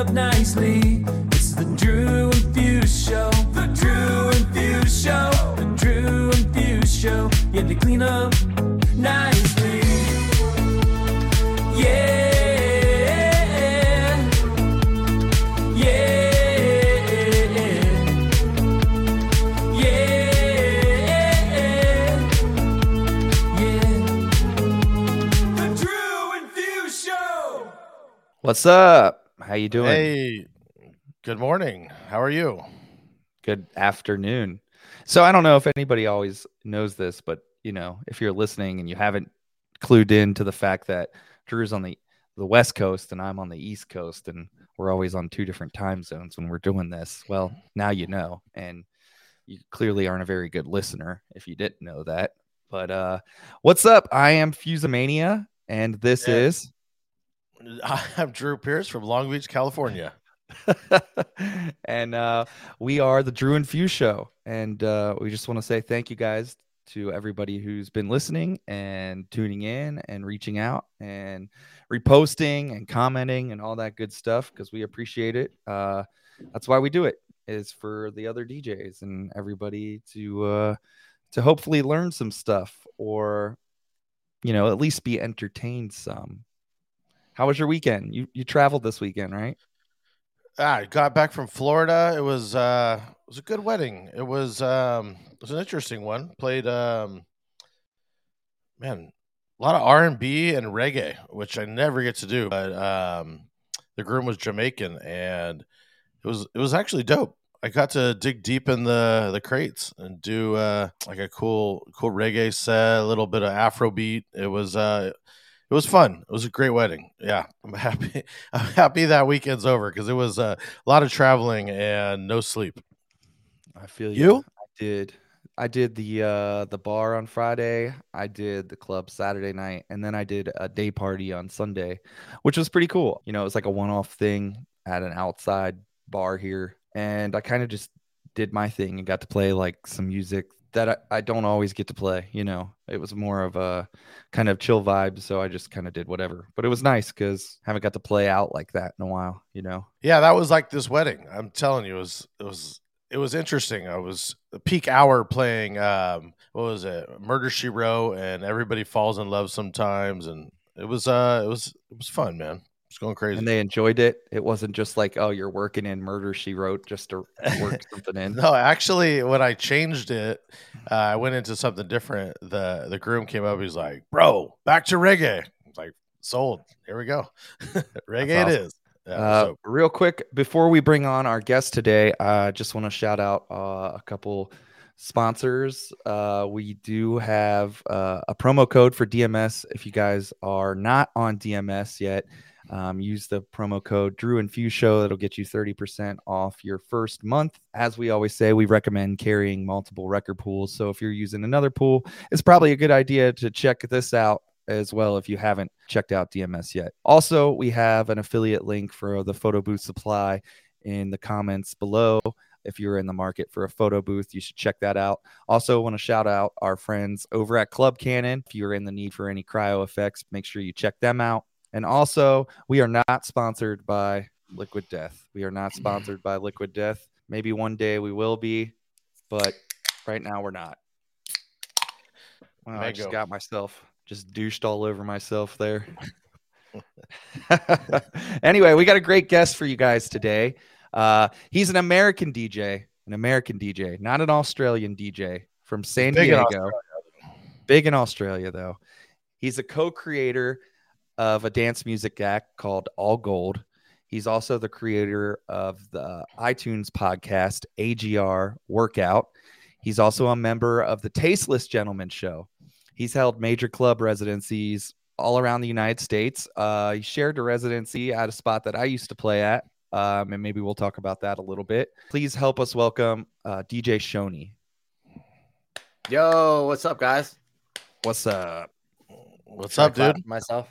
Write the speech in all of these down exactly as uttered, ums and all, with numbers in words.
up nicely. It's the Drew and Fuse Show. The Drew and Fuse Show. The Drew and Fuse Show. Yeah, they clean up nicely. Yeah. Yeah. Yeah. Yeah. The Drew and Fuse Show. What's up? How you doing? Hey, good morning. How are you? Good afternoon. So I don't know if anybody always knows this, but you know, if you're listening and you haven't clued in to the fact that Drew's on the, the West Coast and I'm on the East Coast and we're always on two different time zones when we're doing this, well, now you know, and you clearly aren't a very good listener if you didn't know that. But uh, what's up? I am Fusemania, and this yeah. is... I'm Drew Pierce from Long Beach, California. And uh, we are the Drew and Fuse Show. And uh, we just want to say thank you guys to everybody who's been listening and tuning in and reaching out and reposting and commenting and all that good stuff, because we appreciate it. Uh, that's why we do it, is for the other D Js and everybody to uh, to hopefully learn some stuff, or, you know, at least be entertained some. How was your weekend? You you traveled this weekend, right? I got back from Florida. It was uh, it was a good wedding. It was um, it was an interesting one. Played um, man, a lot of R and B and reggae, which I never get to do. But um, the groom was Jamaican, and it was it was actually dope. I got to dig deep in the the crates and do uh, like a cool cool reggae set, a little bit of Afrobeat. It was. Uh, It was fun. It was a great wedding. Yeah, I'm happy. I'm happy that weekend's over, because it was uh, a lot of traveling and no sleep. I feel you. you? I did. I did the uh, the bar on Friday. I did the club Saturday night, and then I did a day party on Sunday, which was pretty cool. You know, it was like a one-off thing at an outside bar here, and I kind of just did my thing and got to play like some music that I, I don't always get to play, you know. It was more of a kind of chill vibe, so I just kind of did whatever. But it was nice, because I haven't got to play out like that in a while, you know. Yeah, that was like this wedding. I'm telling you, it was it was it was interesting. I was the peak hour playing um, what was it, Murder She Wrote, and Everybody Falls in Love Sometimes, and it was uh it was it was fun, man. It's going crazy. And they enjoyed it. It wasn't just like, oh, you're working in Murder, She Wrote just to work something in. No, actually, when I changed it, uh, I went into something different. The the groom came up. He's like, bro, back to reggae. I'm like, sold. Here we go. Reggae awesome. It is. Yeah, uh, so. Real quick, before we bring on our guest today, I uh, just want to shout out uh, a couple sponsors. Uh, we do have uh, a promo code for D M S. If you guys are not on D M S yet, Um, use the promo code Drew and Fuse Show. That'll get you thirty percent off your first month. As we always say, we recommend carrying multiple record pools. So if you're using another pool, it's probably a good idea to check this out as well if you haven't checked out D M S yet. Also, we have an affiliate link for the photo booth supply in the comments below. If you're in the market for a photo booth, you should check that out. Also, want to shout out our friends over at Club Cannon. If you're in the need for any cryo effects, make sure you check them out. And also, we are not sponsored by Liquid Death. We are not sponsored by Liquid Death. Maybe one day we will be, but right now we're not. Wow, I just go. got myself just douched all over myself there. Anyway, we got a great guest for you guys today. Uh, he's an American D J, an American D J, not an Australian D J, from San Big Diego. In Big in Australia, though. He's a co-creator of a dance music act called All Gold. He's also the creator of the iTunes podcast, A G R Workout. He's also a member of the Tasteless Gentlemen Show. He's held major club residencies all around the United States. Uh, he shared a residency at a spot that I used to play at, um, and maybe we'll talk about that a little bit. Please help us welcome uh, D J Shoney. Yo, what's up, guys? What's up? What's up, dude? Myself.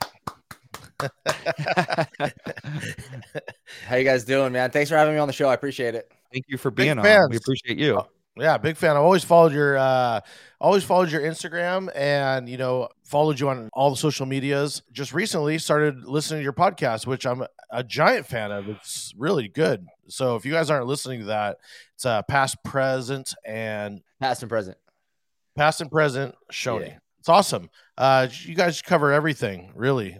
How you guys doing, man? Thanks for having me on the show. I appreciate it. Thank you for being Big on fans. We appreciate you. Yeah, big fan. I've always followed your, uh, always followed your Instagram, and you know, followed you on all the social medias. Just recently started listening to your podcast, which I'm a giant fan of. It's really good. So if you guys aren't listening to that, it's uh, past, present, and past and present, past and present. Shoney, yeah. It's awesome. Uh, you guys cover everything, really.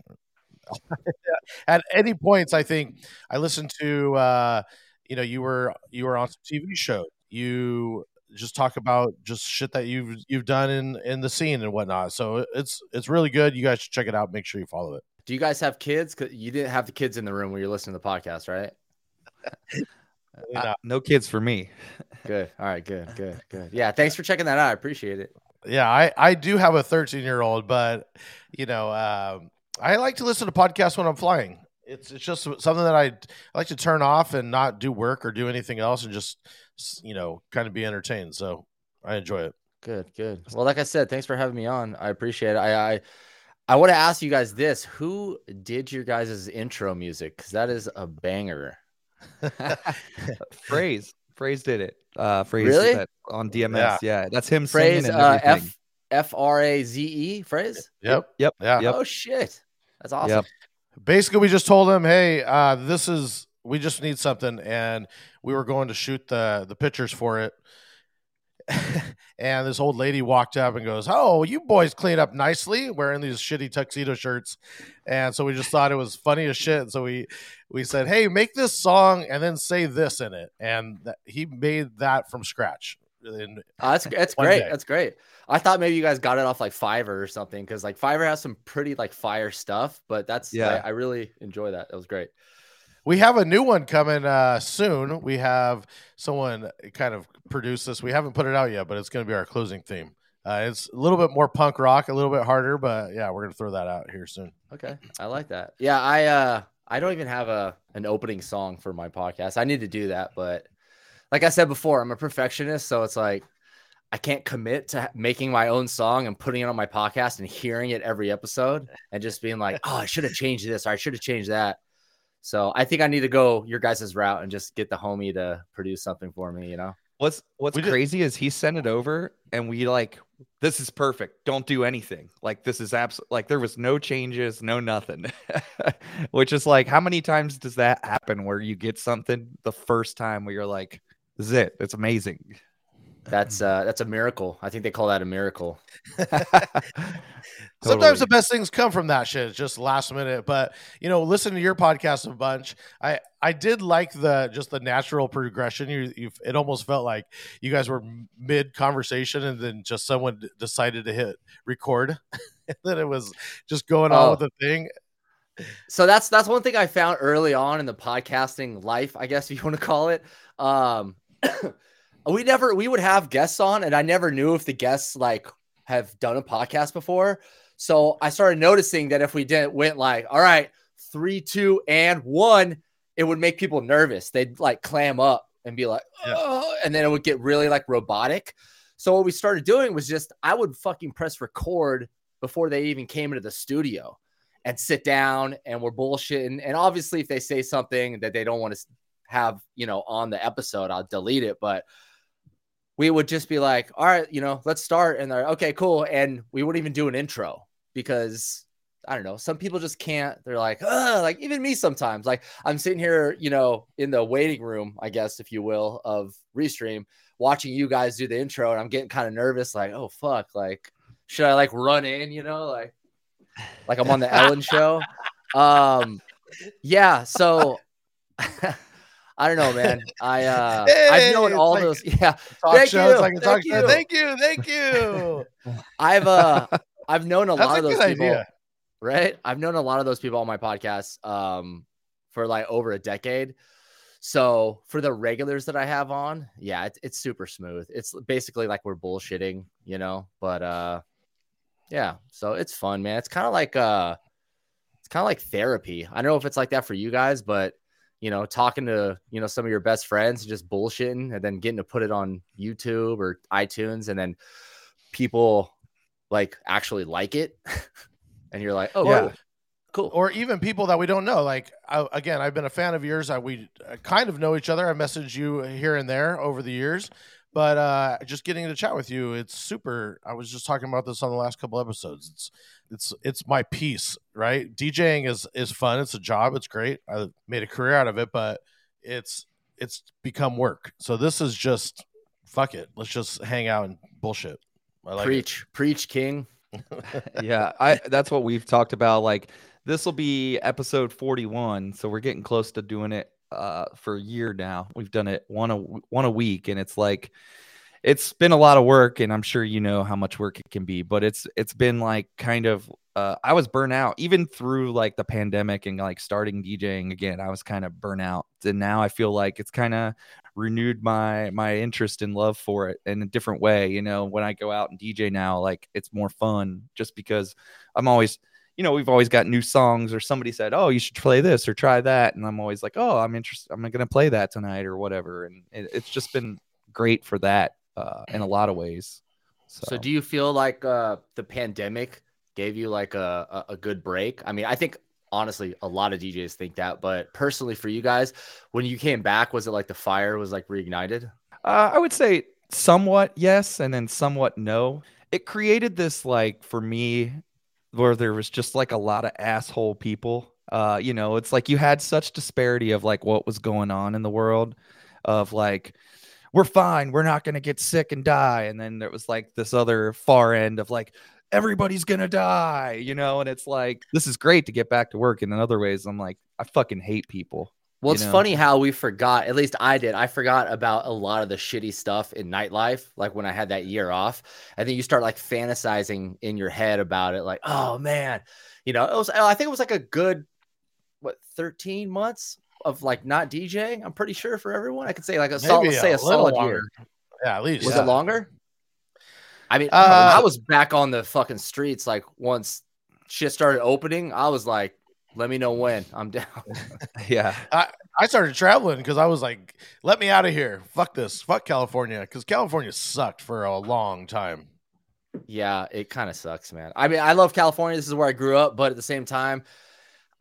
At any points, I think I listened to. Uh, you know, you were you were on some T V shows. You just talk about just shit that you've you've done in, in the scene and whatnot. So it's it's really good. You guys should check it out. Make sure you follow it. Do you guys have kids? Because you didn't have the kids in the room when you're listening to the podcast, right? I, no kids for me. Good. All right. Good. Good. Good. Yeah. Thanks for checking that out. I appreciate it. Yeah, I, I do have a thirteen year old, but you know, um, I like to listen to podcasts when I'm flying. It's it's just something that I, I like to turn off and not do work or do anything else and just, you know, kind of be entertained. So I enjoy it. Good, good. Well, like I said, thanks for having me on. I appreciate it. I I, I want to ask you guys this. Who did your guys' intro music? Because that is a banger. Phrase. Phrase did it. Uh, Phrase really? That on D M S. Yeah. yeah. That's him Phrase, singing and uh, everything. F- F R A Z E, Phrase? Yep. Yep. Yeah. Yep. Oh, shit. That's awesome. Yep. Basically, we just told him, hey, uh, this is, we just need something. And we were going to shoot the, the pictures for it. And this old lady walked up and goes, oh, you boys clean up nicely wearing these shitty tuxedo shirts. And so we just thought it was funny as shit. And so we, we said, hey, make this song and then say this in it. And th- he made that from scratch. In oh, that's that's great. Day. That's great. I thought maybe you guys got it off like Fiverr or something, because like Fiverr has some pretty like fire stuff, but that's yeah. I, I really enjoy that. That was great. We have a new one coming uh soon. We have someone kind of produce this. We haven't put it out yet, but it's going to be our closing theme. Uh It's a little bit more punk rock, a little bit harder, but yeah, we're going to throw that out here soon. Okay, I like that. Yeah, I uh I don't even have a an opening song for my podcast. I need to do that, but. Like I said before, I'm a perfectionist, so it's like I can't commit to making my own song and putting it on my podcast and hearing it every episode and just being like, oh, I should have changed this or I should have changed that. So I think I need to go your guys' route and just get the homie to produce something for me, you know? What's what's we crazy did- is he sent it over and we like, this is perfect. Don't do anything. Like this is absolutely like there was no changes, no nothing, which is like how many times does that happen where you get something the first time where you're like, this is it. It's amazing. That's uh, that's a miracle. I think they call that a miracle. Sometimes totally. The best things come from that shit. It's just last minute. But, you know, listen to your podcast a bunch. I, I did like the just the natural progression. You you It almost felt like you guys were mid-conversation and then just someone d- decided to hit record. And then it was just going on oh. with the thing. So that's that's one thing I found early on in the podcasting life, I guess if you want to call it. Um, we never, we would have guests on and I never knew if the guests like have done a podcast before. So I started noticing that if we didn't went like, all right, three, two, and one, it would make people nervous. They'd like clam up and be like, oh, and then it would get really like robotic. So what we started doing was just, I would fucking press record before they even came into the studio and sit down and we're bullshitting. And obviously if they say something that they don't want to have, you know, on the episode, I'll delete it, but we would just be like, all right, you know, let's start. And they're okay, cool. And we wouldn't even do an intro because I don't know. Some people just can't, they're like, oh, like even me sometimes, like I'm sitting here, you know, in the waiting room, I guess, if you will, of Restream watching you guys do the intro. And I'm getting kind of nervous. Like, oh fuck. Like, should I like run in, you know, like, like I'm on the Ellen show. Um, yeah. So I don't know, man. I uh, hey, I've known all like those. Yeah, thank you. Like thank, talk you. thank you, thank you, I've uh, I've known a That's lot a of those people, idea. right? I've known a lot of those people on my podcast, um, for like over a decade. So for the regulars that I have on, yeah, it's it's super smooth. It's basically like we're bullshitting, you know. But uh, yeah, so it's fun, man. It's kind of like uh, it's kind of like therapy. I don't know if it's like that for you guys, but. You know, talking to, you know, some of your best friends and just bullshitting and then getting to put it on YouTube or iTunes and then people like actually like it. And you're like, oh, yeah. Wow. Cool. Or even people that we don't know. Like, I, again, I've been a fan of yours. I, we kind of know each other. I messaged you here and there over the years, But uh, just getting to chat with you, it's super. I was just talking about this on the last couple episodes. It's it's it's my piece, right? DJing is is fun. It's a job. It's great. I made a career out of it, but it's it's become work. So this is just fuck it. Let's just hang out and bullshit. I like preach, it. preach, King. yeah, I. That's what we've talked about. Like this will be episode forty-one, so we're getting close to doing it. Uh, for a year now, we've done it one a one a week, and it's like it's been a lot of work, and I'm sure you know how much work it can be. But it's it's been like kind of uh, I was burnt out even through like the pandemic and like starting DJing again. I was kind of burnt out, and now I feel like it's kind of renewed my my interest and love for it in a different way. You know, when I go out and D J now, like it's more fun just because I'm always. You know, we've always got new songs or somebody said, oh, you should play this or try that. And I'm always like, oh, I'm interested. I'm going to play that tonight or whatever. And it, it's just been great for that uh, in a lot of ways. So, so do you feel like uh, the pandemic gave you like a, a good break? I mean, I think honestly, a lot of D Js think that. But personally, for you guys, when you came back, was it like the fire was like reignited? Uh, I would say somewhat yes and then somewhat no. It created this like for me. Where there was just like a lot of asshole people. Uh, you know, it's like you had such disparity of like what was going on in the world of like, we're fine. We're not going to get sick and die. And then there was like this other far end of like, everybody's going to die, you know? And it's like, this is great to get back to work. And in other ways, I'm like, I fucking hate people. Well, it's you know? funny how we forgot, at least I did. I forgot about a lot of the shitty stuff in nightlife. Like when I had that year off, and then you start like fantasizing in your head about it. Like, oh man, you know, it was, I think it was like a good, what, thirteen months of like not DJing. I'm pretty sure for everyone, I could say like a solid, Maybe say a, a solid longer. year. Yeah. At least was yeah. it longer? I mean, uh, I was back on the fucking streets. Like once shit started opening, I was like, let me know when I'm down. yeah. I, I started traveling because I was like, let me out of here. Fuck this. Fuck California. Because California sucked for a long time. Yeah, it kind of sucks, man. I mean, I love California. This is where I grew up. But at the same time,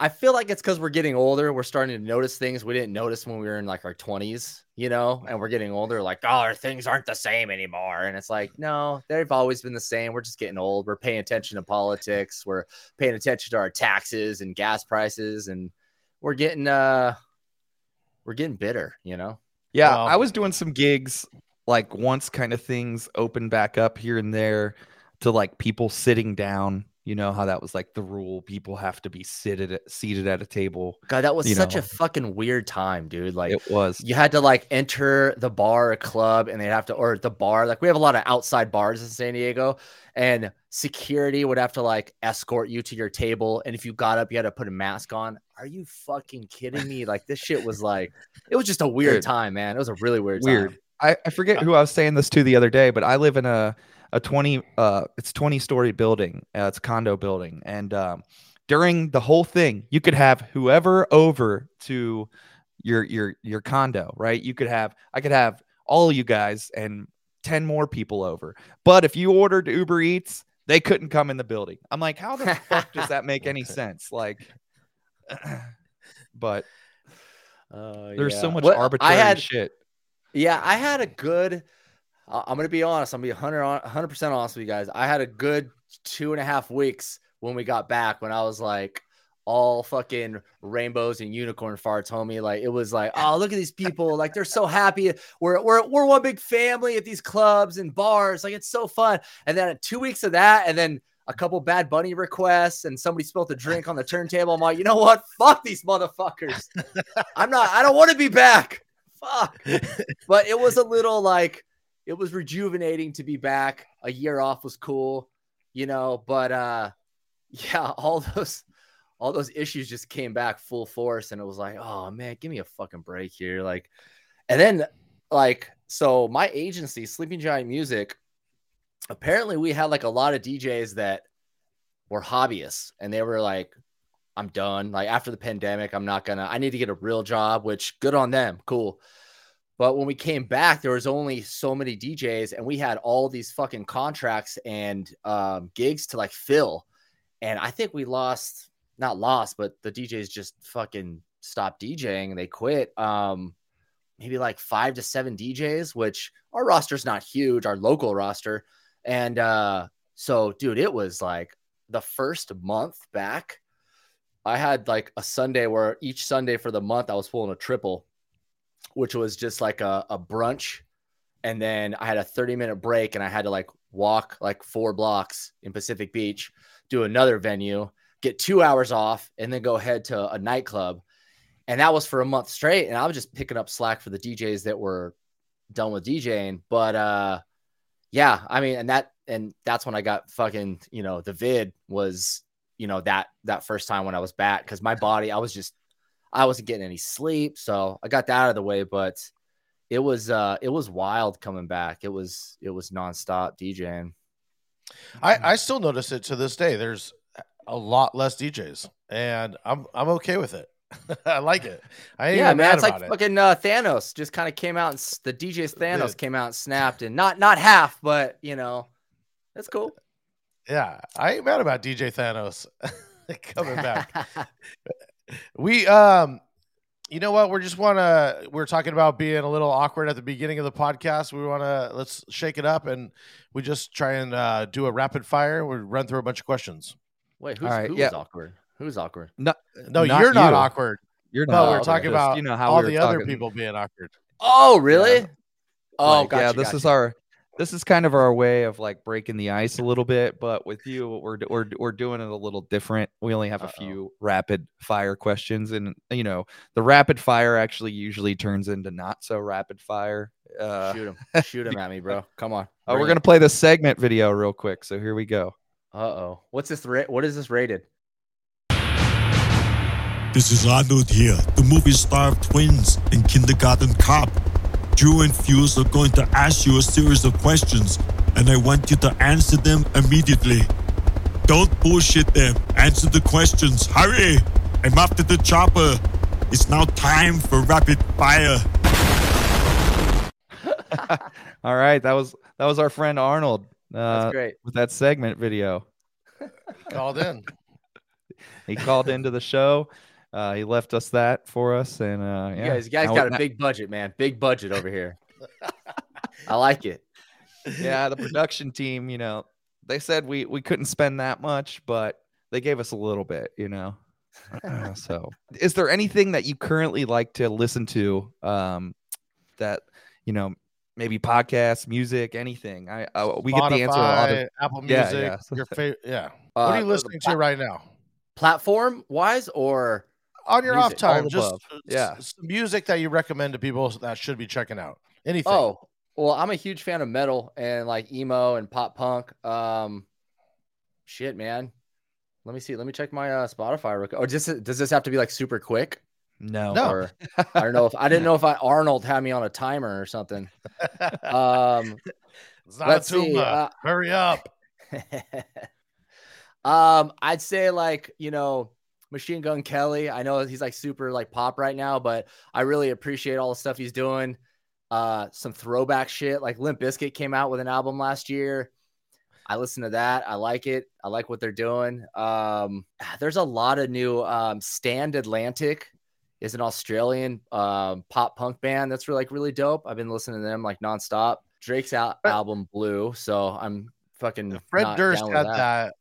I feel like it's because we're getting older. We're starting to notice things we didn't notice when we were in like our twenties, you know, and we're getting older. Like, oh, our things aren't the same anymore. And it's like, no, they've always been the same. We're just getting old. We're paying attention to politics. We're paying attention to our taxes and gas prices. And we're getting uh, we're getting bitter, you know? Yeah, well, I was doing some gigs like once kind of things open back up here and there to like people sitting down. You know how that was like the rule. People have to be seated at, seated at a table. God, that was such know. a fucking weird time, dude. Like it was. You had to like enter the bar or club and they'd have to, or the bar. Like we have a lot of outside bars in San Diego and security would have to like escort you to your table. And if you got up, you had to put a mask on. Are you fucking kidding me? Like this shit was like, it was just a weird, weird. time, man. It was a really weird, weird. time. I, I forget who I was saying this to the other day, but I live in a, a twenty uh it's twenty story building. Uh, it's a condo building. And um, during the whole thing, you could have whoever over to your, your, your condo, right? You could have, I could have all you guys and ten more people over. But if you ordered Uber Eats, they couldn't come in the building. I'm like, how the fuck does that make any sense? Like, but uh, there's yeah. so much well, arbitrary I had- shit. Yeah, I had a good, uh, I'm going to be honest. I'm going to be one hundred percent honest with you guys. I had a good two and a half weeks when we got back when I was like all fucking rainbows and unicorn farts, homie. Like it was like, oh, look at these people. Like they're so happy. We're, we're, we're one big family at these clubs and bars. Like it's so fun. And then two weeks of that. And then a couple Bad Bunny requests and somebody spilled a drink on the turntable. I'm like, you know what? Fuck these motherfuckers. I'm not, I don't want to be back. Fuck. But it was a little like it was rejuvenating to be back. A year off was cool, you know, but uh yeah, all those all those issues just came back full force and it was like, oh man, give me a fucking break here. Like and then like so my agency, Sleeping Giant Music, apparently we had like a lot of D Js that were hobbyists and they were like, I'm done. Like after the pandemic, I'm not gonna, I need to get a real job, which good on them. Cool. But when we came back, there was only so many D Js and we had all these fucking contracts and um, gigs to like fill. And I think we lost, not lost, but the D Js just fucking stopped DJing and they quit. Um, maybe like five to seven D Js, which our roster's not huge, our local roster. And uh, so, dude, it was like the first month back, I had like a Sunday where each Sunday for the month I was pulling a triple, which was just like a, a brunch. And then I had a thirty minute break and I had to like walk like four blocks in Pacific Beach, do another venue, get two hours off, and then go head to a nightclub. And that was for a month straight. And I was just picking up slack for the D Js that were done with DJing. But uh, yeah, I mean, and that, and that's when I got fucking, you know, the vid was, you know, that, that first time when I was back, cause my body, I was just, I wasn't getting any sleep. So I got that out of the way, but it was, uh, it was wild coming back. It was, it was nonstop DJing. I, I still notice it to this day. There's a lot less D Js and I'm, I'm okay with it. I like it. I ain't yeah, man, it's like it. fucking uh, Thanos just kind of came out, and the D J's Thanos Dude. came out and snapped, and not not half, but you know, that's cool. Yeah, I ain't mad about D J Thanos coming back. we, um, you know what? We're just wanna. We're talking about being a little awkward at the beginning of the podcast. We wanna let's shake it up, and we just try and uh, do a rapid fire. We run through a bunch of questions. Wait, who's, right, who's yeah. awkward? Who's awkward? No, no, not you're not you. awkward. You're not. No, we're talking about, you know, how all we the other talking. people being awkward. Oh, really? Yeah. Oh, like, gotcha, yeah. This gotcha. is our. This is kind of our way of like breaking the ice a little bit, but with you, we're we're we're doing it a little different. We only have Uh-oh. a few rapid fire questions, and you know, the rapid fire actually usually turns into not so rapid fire. Uh, Shoot him! Shoot him at me, bro! Come on! Oh, we're it. gonna play the segment video real quick. So here we go. Uh oh! What's this? Ra- what is this rated? This is Arnold here, the movie star of Twins and Kindergarten Cop. Drew and Fuse are going to ask you a series of questions, and I want you to answer them immediately. Don't bullshit them. Answer the questions. Hurry! I'm after the chopper. It's now time for rapid fire. All right, that was that was our friend Arnold. Uh, That's great. With that segment video. Called in. He called into the show. Uh, he left us that for us, and uh, yeah, you guys, you guys got a not... big budget, man. Big budget over here. I like it. Yeah, the production team, you know, they said we, we couldn't spend that much, but they gave us a little bit, you know. Uh, so, is there anything that you currently like to listen to? Um, that you know, maybe podcasts, music, anything. I, I we Spotify, get the answer. To a lot of... Apple Music, yeah, yeah. your favorite. Yeah. Uh, what are you listening uh, to right now? Platform wise or? On your music, off time, just yeah. music that you recommend to people that should be checking out. Anything. Oh, well, I'm a huge fan of metal and like emo and pop punk. Um, shit, man. Let me see. Let me check my uh, Spotify. Rec- oh, just does this have to be like super quick? No. no. Or, I don't know if I didn't know if I Arnold had me on a timer or something. Um, it's not let's a tumor. Uh, Hurry up. um, I'd say like, you know, Machine Gun Kelly. I know he's like super like pop right now, but I really appreciate all the stuff he's doing. Uh, some throwback shit. Like Limp Bizkit came out with an album last year. I listened to that. I like it. I like what they're doing. Um, there's a lot of new um, Stand Atlantic is an Australian um, pop punk band. That's really, like really dope. I've been listening to them like nonstop. Drake's out album Blue. So I'm fucking Fred Durst got that. that.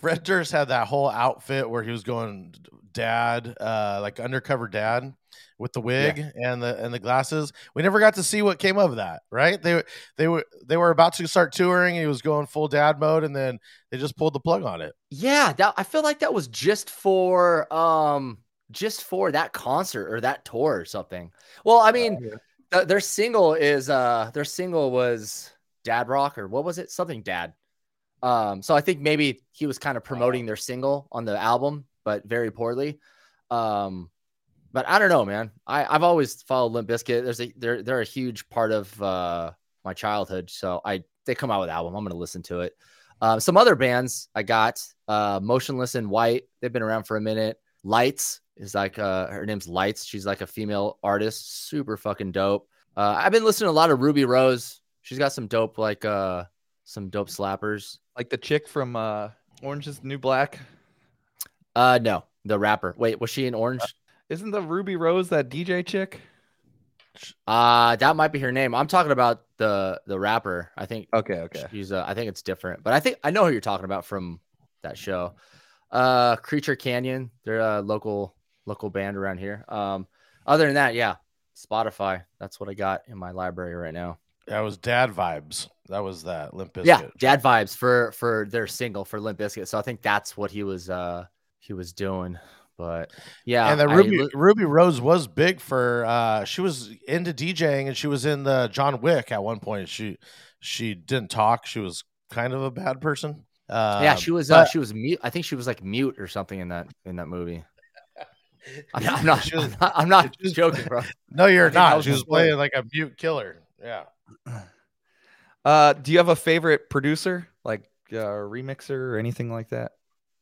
Fred Durst had that whole outfit where he was going dad, uh, like undercover dad with the wig yeah. and the and the glasses. We never got to see what came of that, right? They they were they were about to start touring. And he was going full dad mode, and then they just pulled the plug on it. Yeah, that, I feel like that was just for um just for that concert or that tour or something. Well, I mean, uh, yeah. th- their single is uh their single was Dad Rock or what was it? Something Dad. Um, so I think maybe he was kind of promoting their single on the album, but very poorly. Um, but I don't know, man. I, I've always followed Limp Bizkit. There's a they're they're a huge part of uh my childhood. So I they come out with an album. I'm gonna listen to it. Um, uh, some other bands I got uh Motionless in White, they've been around for a minute. Lights is like uh her name's Lights, she's like a female artist, super fucking dope. Uh, I've been listening to a lot of Ruby Rose, she's got some dope, like uh some dope slappers. Like the chick from uh, Orange is the New Black? Uh, no, the rapper. Wait, was she in Orange? Uh, isn't the Ruby Rose that D J chick? Uh, that might be her name. I'm talking about the the rapper. I think. Okay, okay. She's. Uh, I think it's different, but I think I know who you're talking about from that show. Uh, Creature Canyon. They're a local local band around here. Um, other than that, yeah, Spotify. That's what I got in my library right now. That was Dad Vibes. That was that Limp Bizkit. Yeah, Dad Vibes for for their single for Limp Bizkit. So I think that's what he was uh he was doing. But yeah, and the Ruby I, Ruby Rose was big for uh, she was into DJing and she was in the John Wick at one point. She she didn't talk. She was kind of a bad person. Uh, yeah, she was. But, uh, she was mute. I think she was like mute or something in that in that movie. I'm not. I'm not, was, I'm not, I'm not was, joking, bro. No, you're not. She was playing like a mute killer. Yeah. Uh, do you have a favorite producer, like a uh, remixer or anything like that?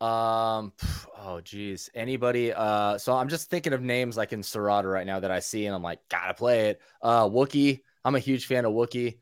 Um. Oh, geez. Anybody? Uh. So I'm just thinking of names like in Serato right now that I see, and I'm like, gotta play it. Uh, Wookie. I'm a huge fan of Wookie.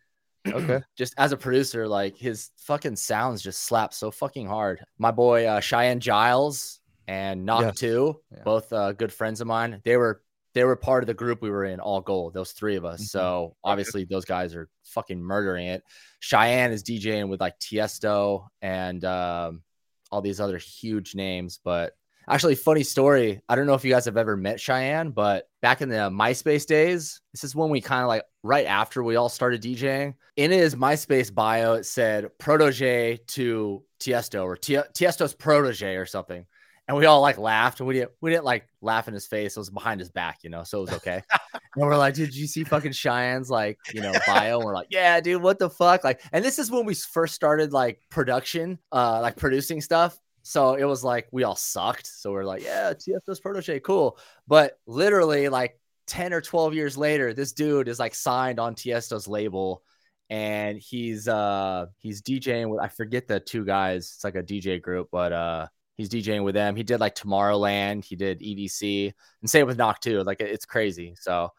Okay. Just as a producer, like his fucking sounds just slap so fucking hard. My boy uh, Cheyenne Giles and Knock two, yes. yeah. both uh, good friends of mine. They were they were part of the group we were in, All Gold. Those three of us. Mm-hmm. So obviously those guys are fucking murdering it. Cheyenne is DJing with like Tiësto and um, all these other huge names. But actually, funny story. I don't know if you guys have ever met Cheyenne, but back in the MySpace days, this is when we kind of like right after we all started DJing. In his MySpace bio, it said protege to Tiësto or Tiesto's protege or something. And we all like laughed, and we didn't we didn't like laugh in his face. It was behind his back, you know, so it was okay. And we're like, dude, did you see fucking Cheyenne's like, you know, bio? And we're like, yeah, dude, what the fuck? Like, and this is when we first started like production, uh, like producing stuff. So it was like we all sucked. So we're like, yeah, Tiesto's protege, cool. But literally, like ten or twelve years later, this dude is like signed on Tiesto's label. And he's uh he's DJing with I forget the two guys, it's like a D J group, but uh he's DJing with them. He did like Tomorrowland. He did E D C and same with Knock two. Like it's crazy. So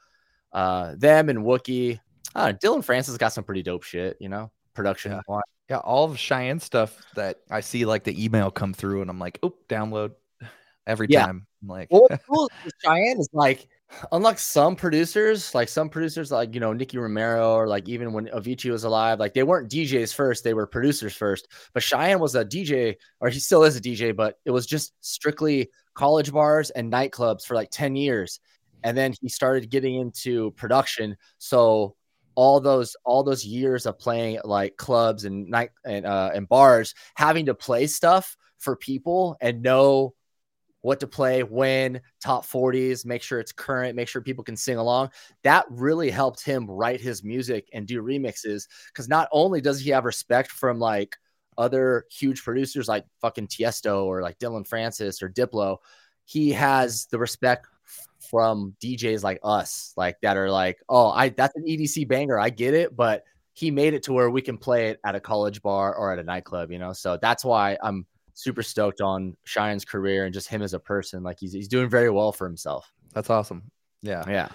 uh, them and Wookie, I don't know, Dylan Francis got some pretty dope shit, you know, production. Yeah. yeah. All of Cheyenne stuff that I see like the email come through and I'm like, oh, download every yeah. time. I'm like, well, what's cool is Cheyenne is like, unlike some producers, like some producers, like, you know, Nicky Romero, or like even when Avicii was alive, like they weren't D Js first, they were producers first. But Cheyenne was a D J, or he still is a D J, but it was just strictly college bars and nightclubs for like ten years. And then he started getting into production. So all those, all those years of playing like clubs and night and, uh, and bars, having to play stuff for people and know what to play, when, top forties, make sure it's current, make sure people can sing along. That really helped him write his music and do remixes because not only does he have respect from like other huge producers like fucking Tiësto or like Dylan Francis or Diplo, he has the respect from D Js like us, like that are like, oh, I that's an E D C banger, I get it, but he made it to where we can play it at a college bar or at a nightclub, you know? So that's why I'm super stoked on Cheyenne's career and just him as a person. Like he's he's doing very well for himself. That's awesome. Yeah. Yeah.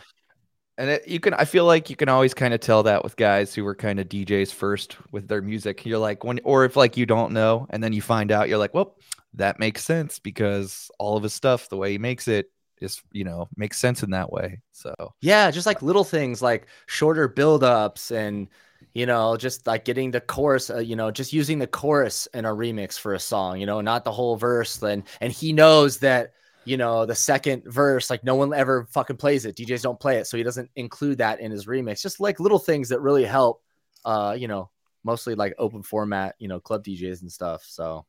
And it, you can, I feel like you can always kind of tell that with guys who were kind of D Js first with their music. You're like when, or if like, you don't know, and then you find out you're like, well, that makes sense because all of his stuff, the way he makes it is, you know, makes sense in that way. So yeah, just like little things like shorter buildups and, you know, just like getting the chorus, uh, you know, just using the chorus in a remix for a song, you know, not the whole verse. Then, and, and he knows that, you know, the second verse, like no one ever fucking plays it. D Js don't play it. So he doesn't include that in his remix. Just like little things that really help, uh, you know, mostly like open format, you know, club D Js and stuff. So.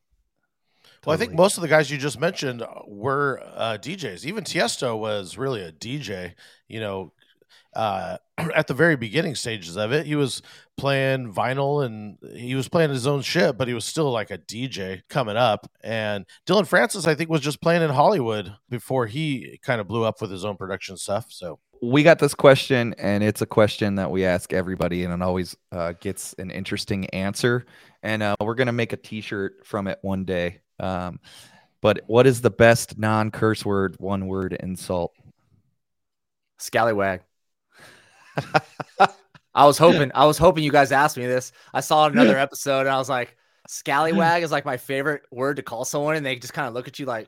Well, totally. I think most of the guys you just mentioned were uh, D Js. Even Tiësto was really a D J, you know, uh at the very beginning stages of it. He was playing vinyl and he was playing his own shit, but he was still like a D J coming up. And Dylan Francis, I think, was just playing in Hollywood before he kind of blew up with his own production stuff. So we got this question, and it's a question that we ask everybody, and it always uh gets an interesting answer. And uh we're gonna make a t-shirt from it one day. Um but what is the best non-curse word, one word insult? Scallywag. I was hoping I was hoping you guys asked me this. I saw another episode and I was like, scallywag is like my favorite word to call someone, and they just kind of look at you like,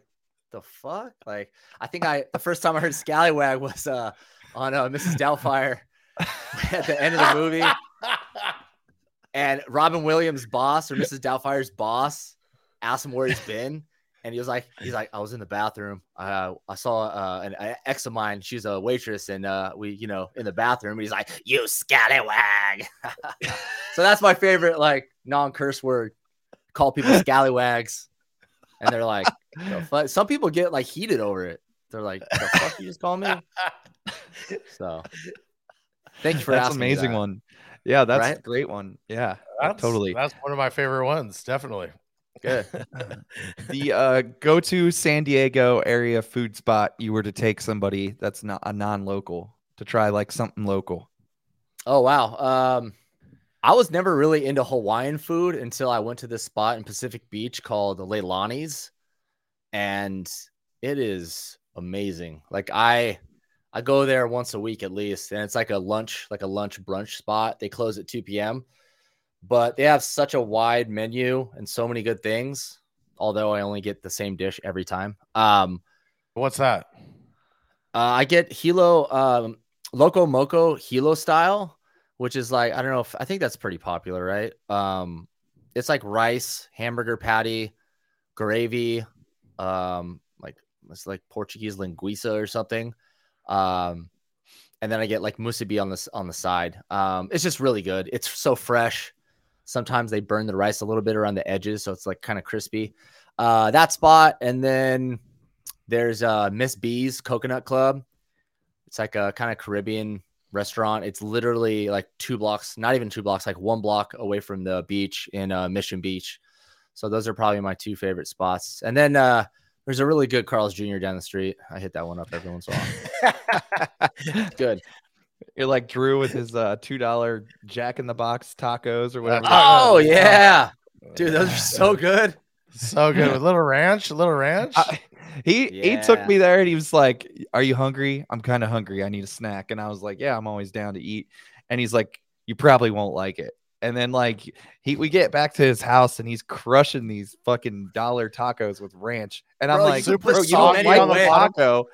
the fuck? Like, I think I the first time I heard scallywag was uh on uh, Missus Doubtfire at the end of the movie. And Robin Williams' boss, or Missus Doubtfire's boss, asked him where he's been. And he was like, he's like, I was in the bathroom. Uh, I saw uh, an, an ex of mine. She's a waitress. And uh, we, you know, in the bathroom, he's like, you scallywag. So that's my favorite, like, non-curse word. Call people scallywags. And they're like, the fuck? Some people get, like, heated over it. They're like, the fuck you just call me? So thank you for that's asking. That's an amazing that. One. Yeah, that's right? a great one. Yeah, that's, totally. That's one of my favorite ones. Definitely. Good. The uh, go-to San Diego area food spot you were to take somebody that's not a non-local to try like something local. Oh, wow. Um, I was never really into Hawaiian food until I went to this spot in Pacific Beach called the Leilani's, and it is amazing. Like I, I go there once a week at least, and it's like a lunch, like a lunch brunch spot. They close at two p.m. But they have such a wide menu and so many good things, although I only get the same dish every time. Um, What's that? Uh, I get Hilo, um, Loco Moco Hilo style, which is like, I don't know if I think that's pretty popular, right? Um, it's like rice, hamburger patty, gravy, um, like it's like Portuguese linguiça or something. Um, and then I get like musubi on this on the side. Um, it's just really good. It's so fresh. Sometimes they burn the rice a little bit around the edges, so it's like kind of crispy. Uh, that spot, and then there's uh, Miss B's Coconut Club. It's like a kind of Caribbean restaurant. It's literally like two blocks, not even two blocks, like one block away from the beach in uh, Mission Beach. So those are probably my two favorite spots. And then uh, there's a really good Carl's Junior down the street. I hit that one up every once in a while. Good. You're like Drew with his uh, two dollar Jack in the Box tacos or whatever. Oh, yeah. Dude, those are so good. So good. With Little Ranch, Little Ranch. I, he yeah. he took me there and he was like, are you hungry? I'm kind of hungry. I need a snack. And I was like, yeah, I'm always down to eat. And he's like, you probably won't like it. And then like he we get back to his house and he's crushing these fucking dollar tacos with ranch. And I'm bro, like, super bro, you don't like the taco.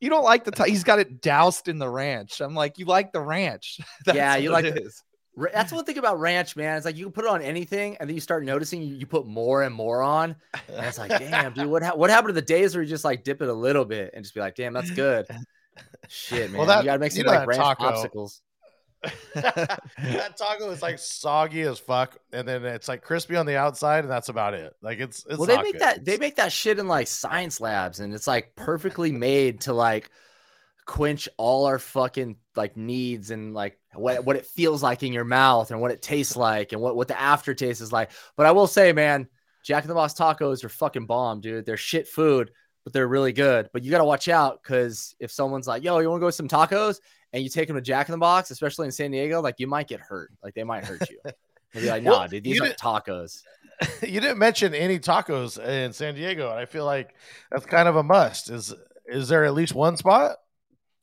You don't like the t- he's got it doused in the ranch. I'm like, you like the ranch. That's yeah, you like it is. The, that's one thing about ranch, man. It's like you can put it on anything, and then you start noticing you, you put more and more on. And it's like, damn, dude, what ha- what happened to the days where you just like dip it a little bit and just be like, damn, that's good. Shit, man. Well, that, you gotta make some you know, like ranch taco. Popsicles. That taco is like soggy as fuck, and then it's like crispy on the outside, and that's about it. Like it's, it's well, they not make good. that they make that shit in like science labs, and it's like perfectly made to like quench all our fucking like needs and like what what it feels like in your mouth and what it tastes like and what what the aftertaste is like. But I will say, man, Jack in the Box tacos are fucking bomb, dude. They're shit food, but they're really good. But you gotta watch out because if someone's like, "Yo, you want to go with some tacos?" and you take them to Jack in the Box, especially in San Diego, like you might get hurt. Like they might hurt you. You're like, nah, well, dude, these aren't tacos. You didn't mention any tacos in San Diego, and I feel like that's kind of a must. Is is there at least one spot,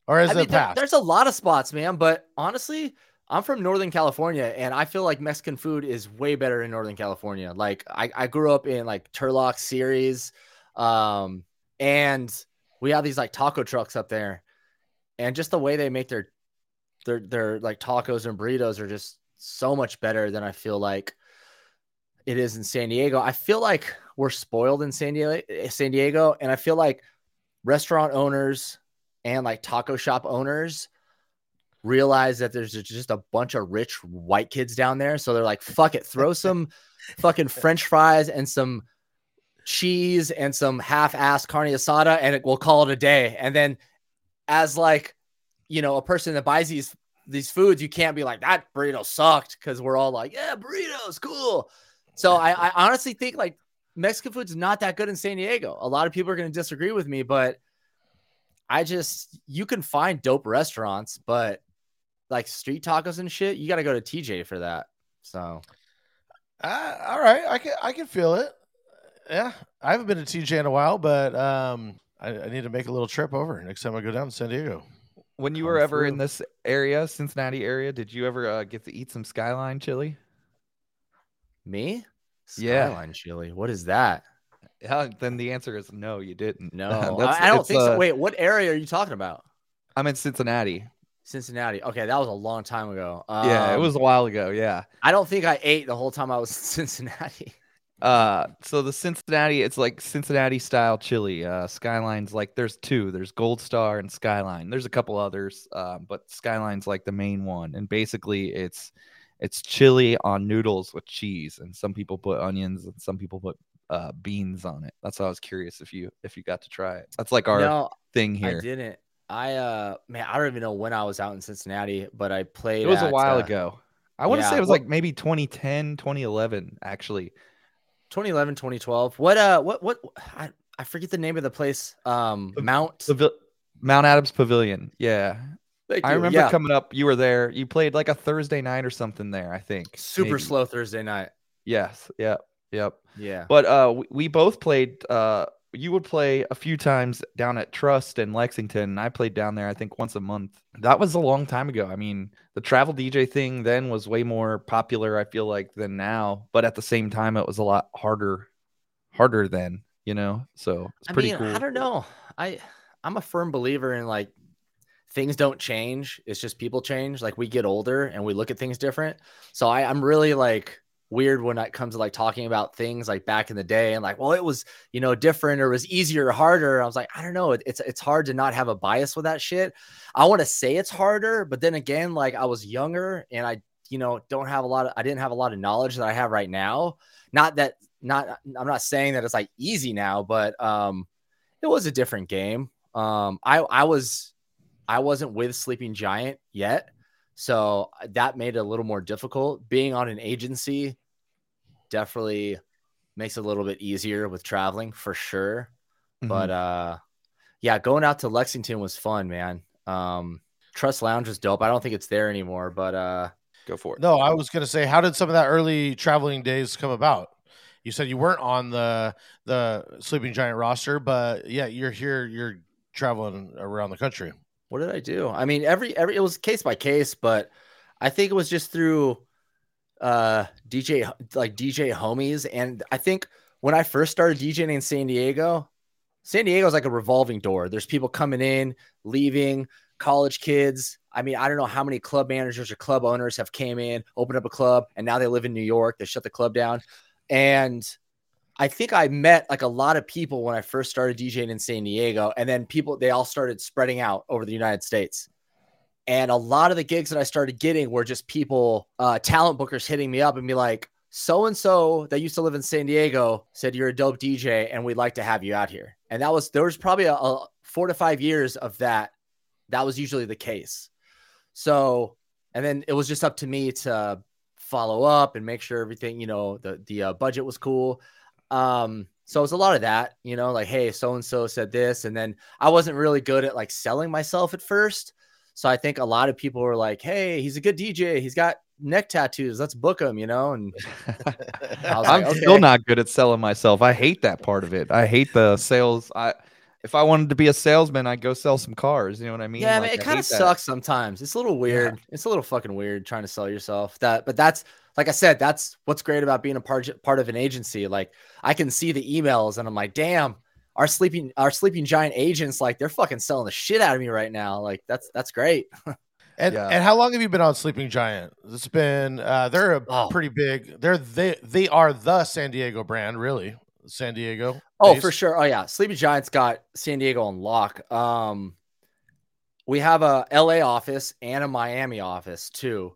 or is I it mean, past? There, there's a lot of spots, man. But honestly, I'm from Northern California, and I feel like Mexican food is way better in Northern California. Like I, I grew up in like Turlock series, um, and we have these like taco trucks up there. And just the way they make their, their, their like tacos and burritos are just so much better than I feel like it is in San Diego. I feel like we're spoiled in San Diego, San Diego. And I feel like restaurant owners and like taco shop owners realize that there's just a bunch of rich white kids down there. So they're like, fuck it, throw some fucking French fries and some cheese and some half-assed carne asada and it, we'll call it a day. And then as like, you know, a person that buys these these foods, you can't be like, that burrito sucked, because we're all like, yeah, burritos, cool. So I, I honestly think like Mexican food's not that good in San Diego. A lot of people are going to disagree with me, but I just, you can find dope restaurants, but like street tacos and shit, you got to go to T J for that. So, uh, all right, I can I can feel it. Yeah, I haven't been to T J in a while, but um. I need to make a little trip over next time I go down to San Diego. When you were I'm ever through. in this area, Cincinnati area, did you ever uh, get to eat some Skyline chili? Me? Skyline yeah. chili. What is that? Uh, then the answer is no, you didn't. No, I, I don't think uh, so. Wait, what area are you talking about? I'm in Cincinnati. Cincinnati. Okay, that was a long time ago. Um, yeah, it was a while ago. Yeah, I don't think I ate the whole time I was in Cincinnati. Uh, so the Cincinnati, it's like Cincinnati style chili. Uh, Skyline's like there's two. There's Gold Star and Skyline. There's a couple others, uh, but Skyline's like the main one. And basically, it's it's chili on noodles with cheese. And some people put onions, and some people put uh, beans on it. That's why I was curious if you if you got to try it. That's like our no, thing here. I didn't. I uh man, I don't even know when I was out in Cincinnati, but I played. It was at, a while uh, ago. I want to yeah, say it was what, like maybe twenty ten, twenty eleven, actually. twenty eleven, twenty twelve. What uh what what I, I forget the name of the place. Um Mount Pavi- Mount Adams Pavilion. Yeah. I remember yeah. coming up, you were there. You played like a Thursday night or something there, I think. Super maybe. Slow Thursday night. Yes. Yep. Yep. Yeah. But uh we, we both played uh you would play a few times down at Trust in Lexington, and I played down there, I think, once a month. That was a long time ago. I mean, the travel D J thing then was way more popular, I feel like, than now. But at the same time, it was a lot harder, harder then, you know? So it's pretty cool. I mean, I don't know. I, I'm a firm believer in, like, things don't change. It's just people change. Like, we get older, and we look at things different. So I, I'm really, like... weird when it comes to like talking about things like back in the day and like, well, it was, you know, different or it was easier or harder. I was like, I don't know. It, it's, it's hard to not have a bias with that shit. I want to say it's harder, but then again, like I was younger and I, you know, don't have a lot of, I didn't have a lot of knowledge that I have right now. Not that not, I'm not saying that it's like easy now, but um, it was a different game. Um, I, I was, I wasn't with Sleeping Giant yet. So that made it a little more difficult. Being on an agency definitely makes it a little bit easier with traveling for sure. Mm-hmm. But uh, yeah, going out to Lexington was fun, man. Um, Trust Lounge was dope. I don't think it's there anymore, but uh, go for it. No, I was going to say, how did some of that early traveling days come about? You said you weren't on the, the Sleeping Giant roster, but yeah, you're here, you're traveling around the country. What did I do? I mean, every, every, it was case by case, but I think it was just through, uh, D J, like D J homies. And I think when I first started DJing in San Diego, San Diego is like a revolving door. There's people coming in, leaving, college kids. I mean, I don't know how many club managers or club owners have came in, opened up a club, and now they live in New York. They shut the club down. And I think I met like a lot of people when I first started DJing in San Diego, and then people, they all started spreading out over the United States. And a lot of the gigs that I started getting were just people, uh, talent bookers hitting me up and be like, so-and-so that used to live in San Diego said, you're a dope D J and we'd like to have you out here. And that was, there was probably a, a four to five years of that. That was usually the case. So, and then it was just up to me to follow up and make sure everything, you know, the, the uh, budget was cool. Um, so it was a lot of that, you know, like, hey, so-and-so said this. And then I wasn't really good at like selling myself at first. So I think a lot of people were like, hey, he's a good D J. He's got neck tattoos. Let's book him, you know? And I was I'm like, okay. Still not good at selling myself. I hate that part of it. I hate the sales. I, if I wanted to be a salesman, I'd go sell some cars. You know what I mean? Yeah, like, I mean, it kind of sucks sometimes. It's a little weird. Yeah. It's a little fucking weird trying to sell yourself that, but that's, like I said, that's what's great about being a part, part of an agency. Like I can see the emails and I'm like, damn, our sleeping, our sleeping giant agents, like they're fucking selling the shit out of me right now. Like that's, that's great. and yeah. and how long have you been on Sleeping Giant? It's been, uh, they're a oh. pretty big, they're, they, they are the San Diego brand, really. San Diego. Oh, based. For sure. Oh yeah. Sleeping Giant's got San Diego on lock. Um, we have a L A office and a Miami office too.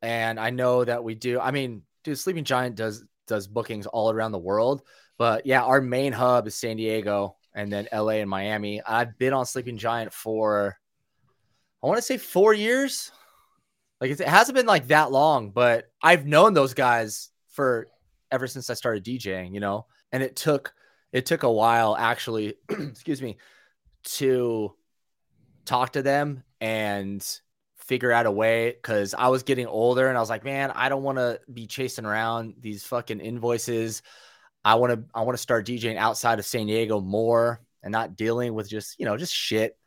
And I know that we do. I mean, dude, Sleeping Giant does does bookings all around the world. But yeah, our main hub is San Diego and then L A and Miami. I've been on Sleeping Giant for, I want to say four years. Like it hasn't been like that long, but I've known those guys for ever since I started DJing, you know, and it took it took a while actually, excuse me, to talk to them and figure out a way, because I was getting older and I was like, man, I don't want to be chasing around these fucking invoices. I want to, I want to start DJing outside of San Diego more and not dealing with just, you know, just shit.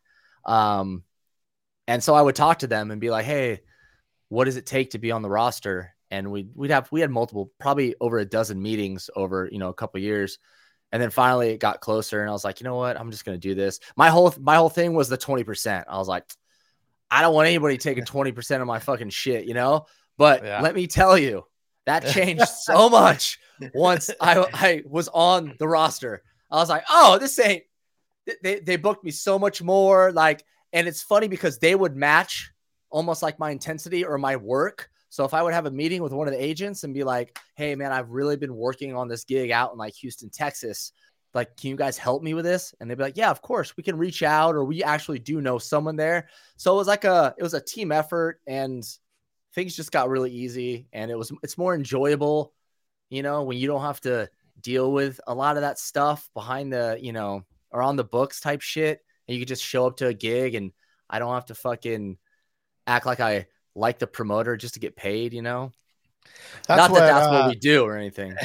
Um, and so I would talk to them and be like, hey, what does it take to be on the roster? And we'd, we'd have, we had multiple, probably over a dozen meetings over, you know, a couple of years. And then finally it got closer and I was like, you know what, I'm just going to do this. My whole, my whole thing was the twenty percent. I was like, I don't want anybody taking twenty percent of my fucking shit, you know? But yeah. let me tell you, that changed so much once I, I was on the roster. I was like, oh, this ain't, they, they booked me so much more. Like, and it's funny because they would match almost like my intensity or my work. So if I would have a meeting with one of the agents and be like, hey man, I've really been working on this gig out in like Houston, Texas. Like, can you guys help me with this? And they'd be like, yeah, of course, we can reach out, or we actually do know someone there. So it was like a, it was a team effort, and things just got really easy, and it was, it's more enjoyable, you know, when you don't have to deal with a lot of that stuff behind the, you know, or on the books type shit. And you could just show up to a gig and I don't have to fucking act like I like the promoter just to get paid, you know? That's Not what, that that's uh, what we do or anything.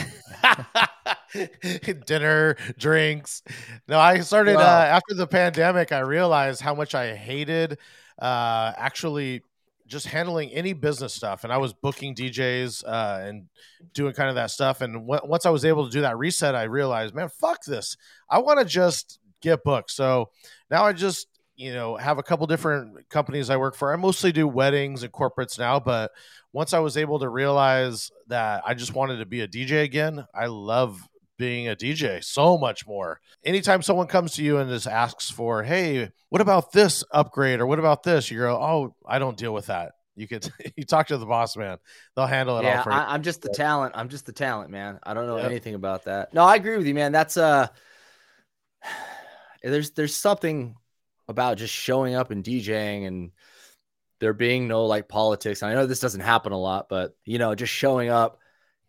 Dinner, drinks. No, I started, wow. uh, after the pandemic, I realized how much I hated uh, actually just handling any business stuff. And I was booking D Js uh, and doing kind of that stuff. And w- once I was able to do that reset, I realized, man, fuck this. I want to just get booked. So now I just, you know, have a couple different companies I work for. I mostly do weddings and corporates now, but once I was able to realize that I just wanted to be a D J again, I love being a D J so much more. Anytime someone comes to you and just asks for, hey, what about this upgrade? Or what about this? You go, oh, I don't deal with that. You could, you talk to the boss, man. They'll handle it yeah, all for you. I, I'm just the talent. I'm just the talent, man. I don't know yep. anything about that. No, I agree with you, man. That's uh, there's, there's something about just showing up and DJing and there being no like politics. I know this doesn't happen a lot, but you know, just showing up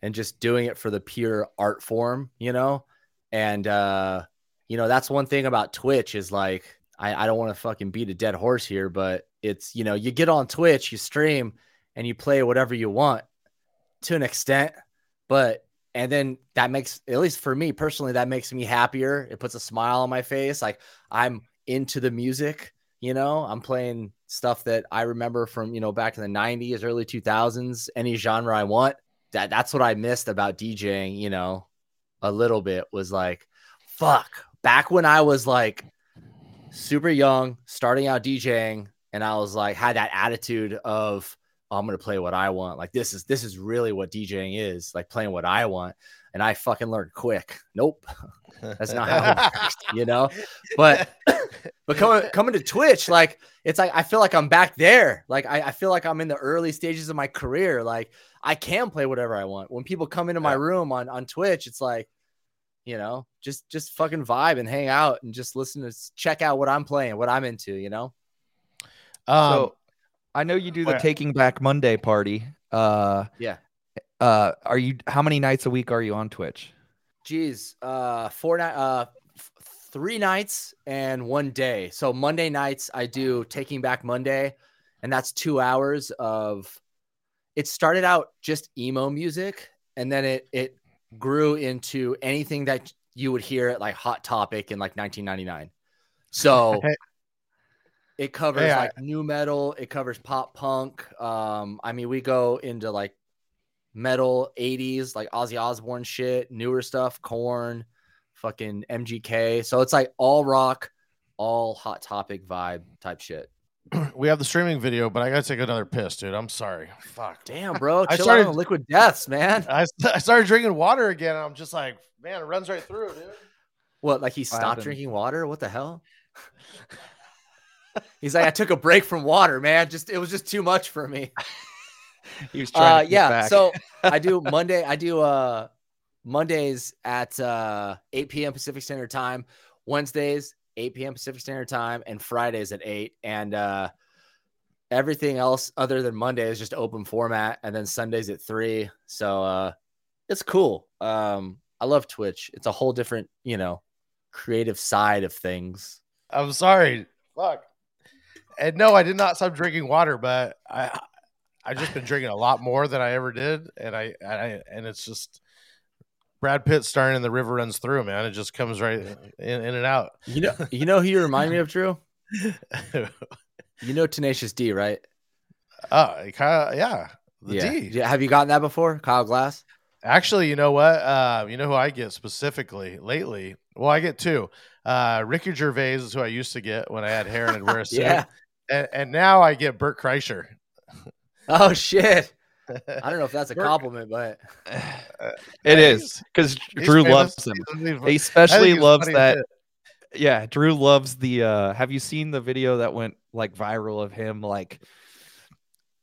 and just doing it for the pure art form, you know? And, uh, you know, that's one thing about Twitch is like, I, I don't want to fucking beat a dead horse here, but it's, you know, you get on Twitch, you stream and you play whatever you want to an extent, but, and then that makes, at least for me personally, that makes me happier. It puts a smile on my face. Like I'm into the music, you know, I'm playing stuff that I remember from, you know, back in the nineties, early two thousands, any genre I want. That that's what I missed about DJing, you know, a little bit was like, fuck, back when I was like super young, starting out DJing. And I was like, had that attitude of, oh, I'm going to play what I want. Like, this is, this is really what DJing is, like playing what I want. And I fucking learned quick. Nope. That's not how it works, you know, but, but coming, coming to Twitch, like, it's like, I feel like I'm back there. Like, I, I feel like I'm in the early stages of my career. Like, I can play whatever I want. When people come into my room on, on Twitch, it's like, you know, just, just fucking vibe and hang out and just listen to, check out what I'm playing, what I'm into, you know? Um, so I know you do the Taking Back Monday party. Uh, yeah. Uh, are you, how many nights a week are you on Twitch? Geez, uh, four, uh, f- three nights and one day. So Monday nights I do Taking Back Monday, and that's two hours of, it started out just emo music, and then it, it grew into anything that you would hear at like Hot Topic in like nineteen ninety-nine. So it covers yeah. like nu metal, it covers pop punk. Um, I mean, we go into like metal eighties, like Ozzy Osbourne shit, newer stuff, Korn, fucking M G K. So it's like all rock, all Hot Topic vibe type shit. We have the streaming video, but I gotta take another piss, dude. I'm sorry. Fuck. Damn, bro. Chill I started on Liquid Deaths, man. I, I started drinking water again. And I'm just like, man, it runs right through, dude. What? Like he stopped drinking water? What the hell? He's like, I took a break from water, man. Just it was just too much for me. He was trying. Uh, to yeah. Back. So I do Monday. I do uh Mondays at uh eight p.m. Pacific Standard Time. Wednesdays. eight p.m. Pacific Standard Time, and Fridays at eight. And uh, everything else other than Monday is just open format, and then Sundays at three. So uh, it's cool. Um, I love Twitch. It's a whole different, you know, creative side of things. I'm sorry. Fuck. And no, I did not stop drinking water, but I I've just been drinking a lot more than I ever did. And I, I and it's just Brad Pitt starring in The River Runs Through, man. It just comes right in, in and out. You know, you know who you remind me of, Drew? You know Tenacious D, right? Uh, Kyle, yeah, the yeah. D. Yeah, have you gotten that before, Kyle Glass? Actually, you know what? Uh, you know who I get specifically lately? Well, I get two. Uh, Ricky Gervais is who I used to get when I had hair and I'd wear a suit. yeah. and, and now I get Bert Kreischer. Oh shit! I don't know if that's a Bert, compliment, but it is because Drew loves him. He especially loves that. Yeah, Drew loves the. Uh, have you seen the video that went like viral of him like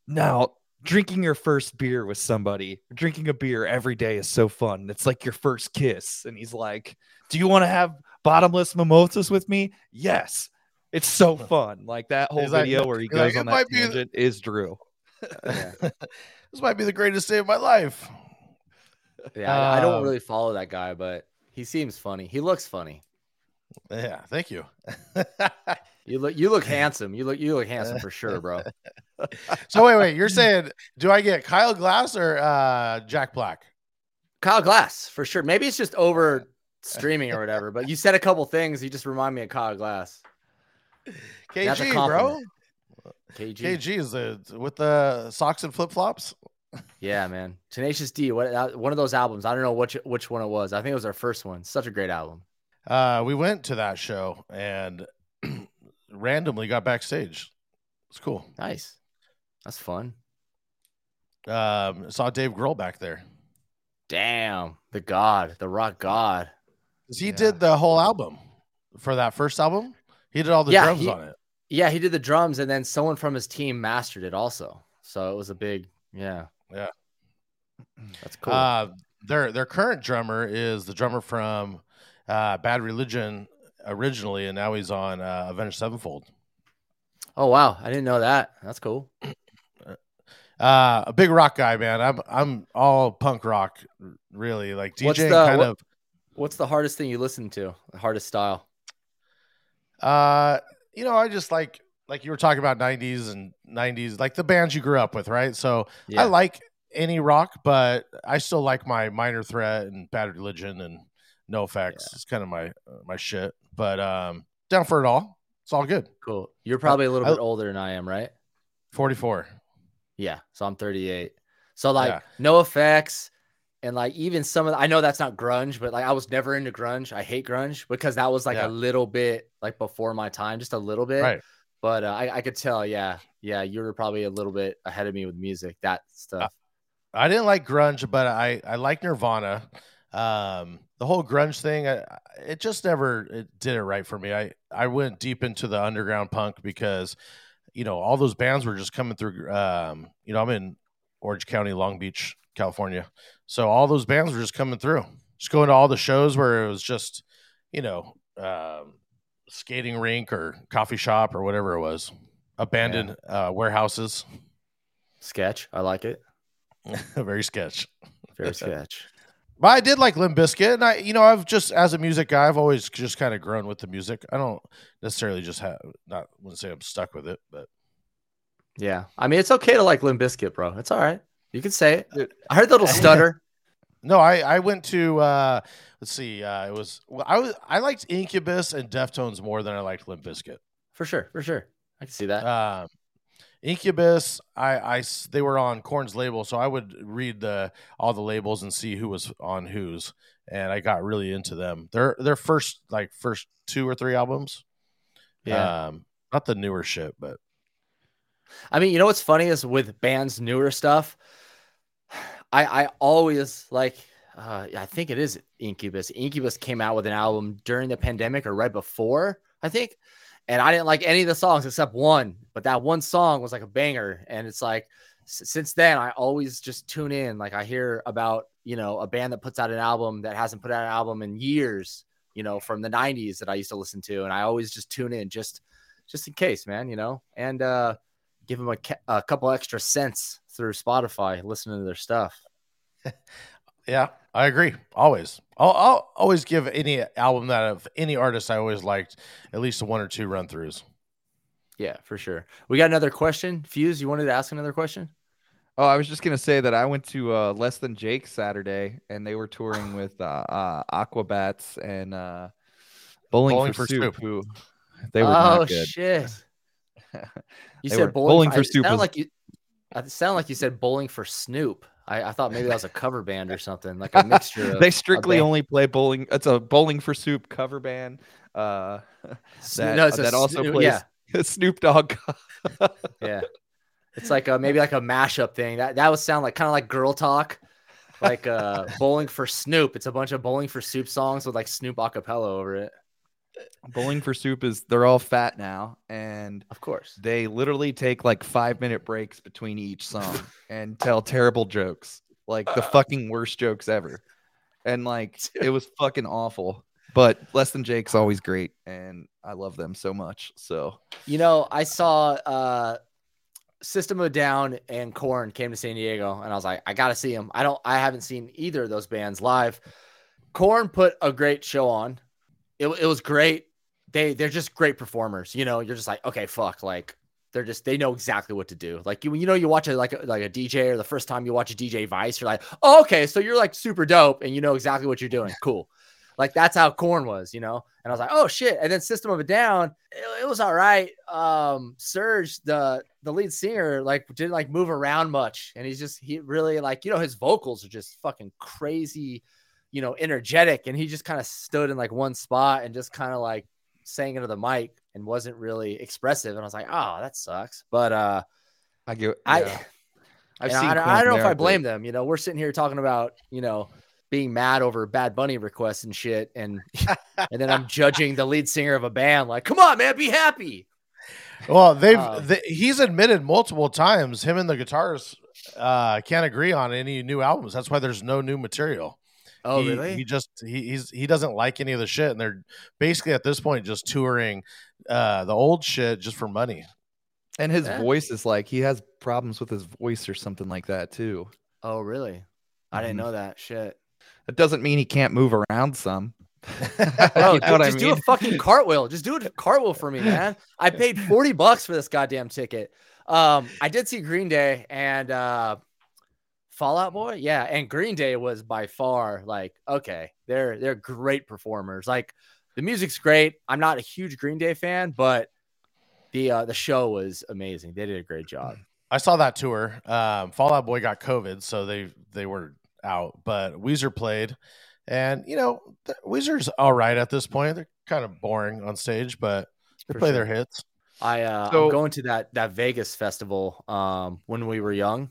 now drinking your first beer with somebody? Drinking a beer every day is so fun. It's like your first kiss, and he's like, "Do you want to have bottomless mimosas with me?" Yes, it's so fun. Like that whole he's video like, where he goes like, on that tangent the- is Drew. Yeah. This might be the greatest day of my life. Yeah, um, I don't really follow that guy, but he seems funny. He looks funny. Yeah, thank you. you look you look handsome. You look you look handsome for sure, bro. So wait, wait, you're saying do I get Kyle Glass or uh, Jack Black? Kyle Glass for sure. Maybe it's just over streaming or whatever, but you said a couple things, you just remind me of Kyle Glass. K G, bro. K G. K G is a, with the socks and flip-flops. Yeah, man. Tenacious D, what, one of those albums. I don't know which which one it was. I think it was our first one. Such a great album. Uh, we went to that show and randomly got backstage. It's cool. Nice. That's fun. Um, saw Dave Grohl back there. Damn. The God. The rock God. He yeah. did the whole album for that first album. He did all the yeah, drums he- on it. Yeah, he did the drums, and then someone from his team mastered it also. So it was a big, yeah, yeah, that's cool. Uh, their their current drummer is the drummer from uh, Bad Religion originally, and now he's on uh, Avenged Sevenfold. Oh wow, I didn't know that. That's cool. Uh, a big rock guy, man. I'm I'm all punk rock, really. Like D J what's the, kind what, of. What's the hardest thing you listen to? The hardest style. Uh. You know, I just like, like you were talking about nineties and nineties, like the bands you grew up with, right? So yeah. I like any rock, but I still like my Minor Threat and Bad Religion and No Effects. Yeah. It's kind of my my shit, but um, down for it all. It's all good. Cool. You're probably a little I, bit older than I am, right? forty-four. Yeah. So I'm thirty-eight. So like yeah. No Effects. And like even some of the, I know that's not grunge, but like I was never into grunge. I hate grunge because that was like yeah. a little bit like before my time, just a little bit. Right. But uh, I, I could tell, yeah, yeah, you were probably a little bit ahead of me with music, that stuff. I, I didn't like grunge, but I I like Nirvana. Um, the whole grunge thing, I, it just never it did it right for me. I I went deep into the underground punk because, you know, all those bands were just coming through. Um, you know, I'm in Orange County, Long Beach, California. So all those bands were just coming through, just going to all the shows where it was just, you know, um, skating rink or coffee shop or whatever it was, abandoned yeah. uh, warehouses. Sketch. I like it. Very sketch. Very sketch. But I did like Limp Bizkit, and I, you know, I've just as a music guy, I've always just kind of grown with the music. I don't necessarily just have not wouldn't say I'm stuck with it, but yeah, I mean, it's okay to like Limp Bizkit, bro. It's all right. You can say it. Dude, I heard the little stutter. No, I, I went to uh, let's see. Uh, it was well, I was I liked Incubus and Deftones more than I liked Limp Bizkit. For sure, for sure, I can see that. Um, Incubus, I, I they were on Korn's label, so I would read the all the labels and see who was on whose, and I got really into them. Their their first like first two or three albums. Yeah, um, not the newer shit, but I mean, you know what's funny is with bands newer stuff. I, I always like, uh, I think it is Incubus. Incubus came out with an album during the pandemic or right before, I think. And I didn't like any of the songs except one, but that one song was like a banger. And it's like, s- since then, I always just tune in. Like I hear about, you know, a band that puts out an album that hasn't put out an album in years, you know, from the nineties that I used to listen to. And I always just tune in just, just in case, man, you know, and, uh, give them a, a couple extra cents through Spotify, listening to their stuff. Yeah, I agree. Always. I'll, I'll always give any album that of any artist I always liked at least one or two run throughs. Yeah, for sure. We got another question. Fuse, you wanted to ask another question? Oh, I was just going to say that I went to uh, Less Than Jake Saturday, and they were touring with uh, uh, Aquabats and uh, Bowling, Bowling for, for Soup. Soup. Who, they were oh, not good. Shit. You they said bowling, bowling for Snoop. Like you, I sound like you said Bowling for Snoop. I, I thought maybe that was a cover band or something, like a mixture. Of, they strictly only play bowling. It's a Bowling for Soup cover band. Uh, that, no, it's that a, also plays yeah. Snoop Dogg. Yeah. It's like a, maybe like a mashup thing. That that would sound like kind of like Girl Talk, like uh, Bowling for Snoop. It's a bunch of Bowling for Soup songs with like Snoop acapella over it. Bowling for Soup is they're all fat now, and of course they literally take like five minute breaks between each song and tell terrible jokes, like the fucking worst jokes ever. And like it was fucking awful. But Less Than Jake's always great, and I love them so much. So, you know, I saw uh System of a Down and Korn came to San Diego, and I was like, I gotta see them. I don't, I haven't seen either of those bands live. Korn put a great show on. It, it was great. They they're just great performers. You know, you're just like, okay, fuck. Like they're just they know exactly what to do. Like you you know you watch a, like a, like a D J, or the first time you watch a D J Vice, you're like, oh, okay, so you're like super dope, and you know exactly what you're doing. Cool. Like that's how Korn was, you know. And I was like, oh shit. And then System of a Down, it, it was all right. Um, Serge, the the lead singer, like didn't like move around much, and he's just he really like you know his vocals are just fucking crazy. You know, energetic, and he just kind of stood in like one spot and just kind of like sang into the mic and wasn't really expressive. And I was like, oh, that sucks. But uh, I get, I, yeah. I've seen I, I don't know if I blame them. You know, we're sitting here talking about you know being mad over Bad Bunny requests and shit, and and then I'm judging the lead singer of a band like, come on, man, be happy. Well, they've uh, they, he's admitted multiple times him and the guitarist uh, can't agree on any new albums. That's why there's no new material. Oh, he, really? He just he he's, he doesn't like any of the shit, and they're basically at this point just touring uh, the old shit just for money. And his yeah. voice is like he has problems with his voice or something like that too. Oh, really? I mm-hmm. didn't know that shit. That doesn't mean he can't move around some. Oh, you know just do mean? a fucking cartwheel. Just do a cartwheel for me, man. I paid forty bucks for this goddamn ticket. Um, I did see Green Day and. Uh, Fall Out Boy, yeah, and Green Day was by far like okay, they're they're great performers. Like the music's great. I'm not a huge Green Day fan, but the uh, the show was amazing. They did a great job. I saw that tour. Um, Fall Out Boy got COVID, so they they were out. But Weezer played, and you know Weezer's all right at this point. They're kind of boring on stage, but they For play sure. their hits. I uh, so- I'm going to that that Vegas festival um, when we were young.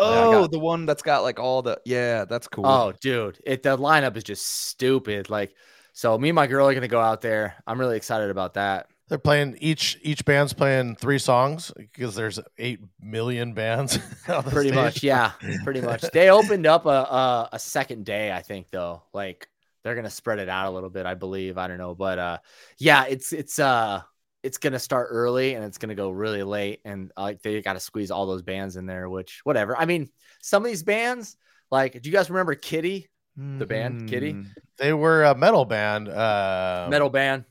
Oh, yeah, got, the one that's got like all the yeah, that's cool. Oh, dude, it the lineup is just stupid. Like, so me and my girl are gonna go out there. I'm really excited about that. They're playing each each band's playing three songs because there's eight million bands. Pretty stage. much, yeah, pretty much. They opened up a, a a second day, I think though. Like they're gonna spread it out a little bit, I believe. I don't know, but uh, yeah, it's it's uh. it's going to start early and it's going to go really late. And like, they got to squeeze all those bands in there, which whatever. I mean, some of these bands, like, do you guys remember Kitty, mm-hmm. the band Kitty? They were a metal band, uh, metal band,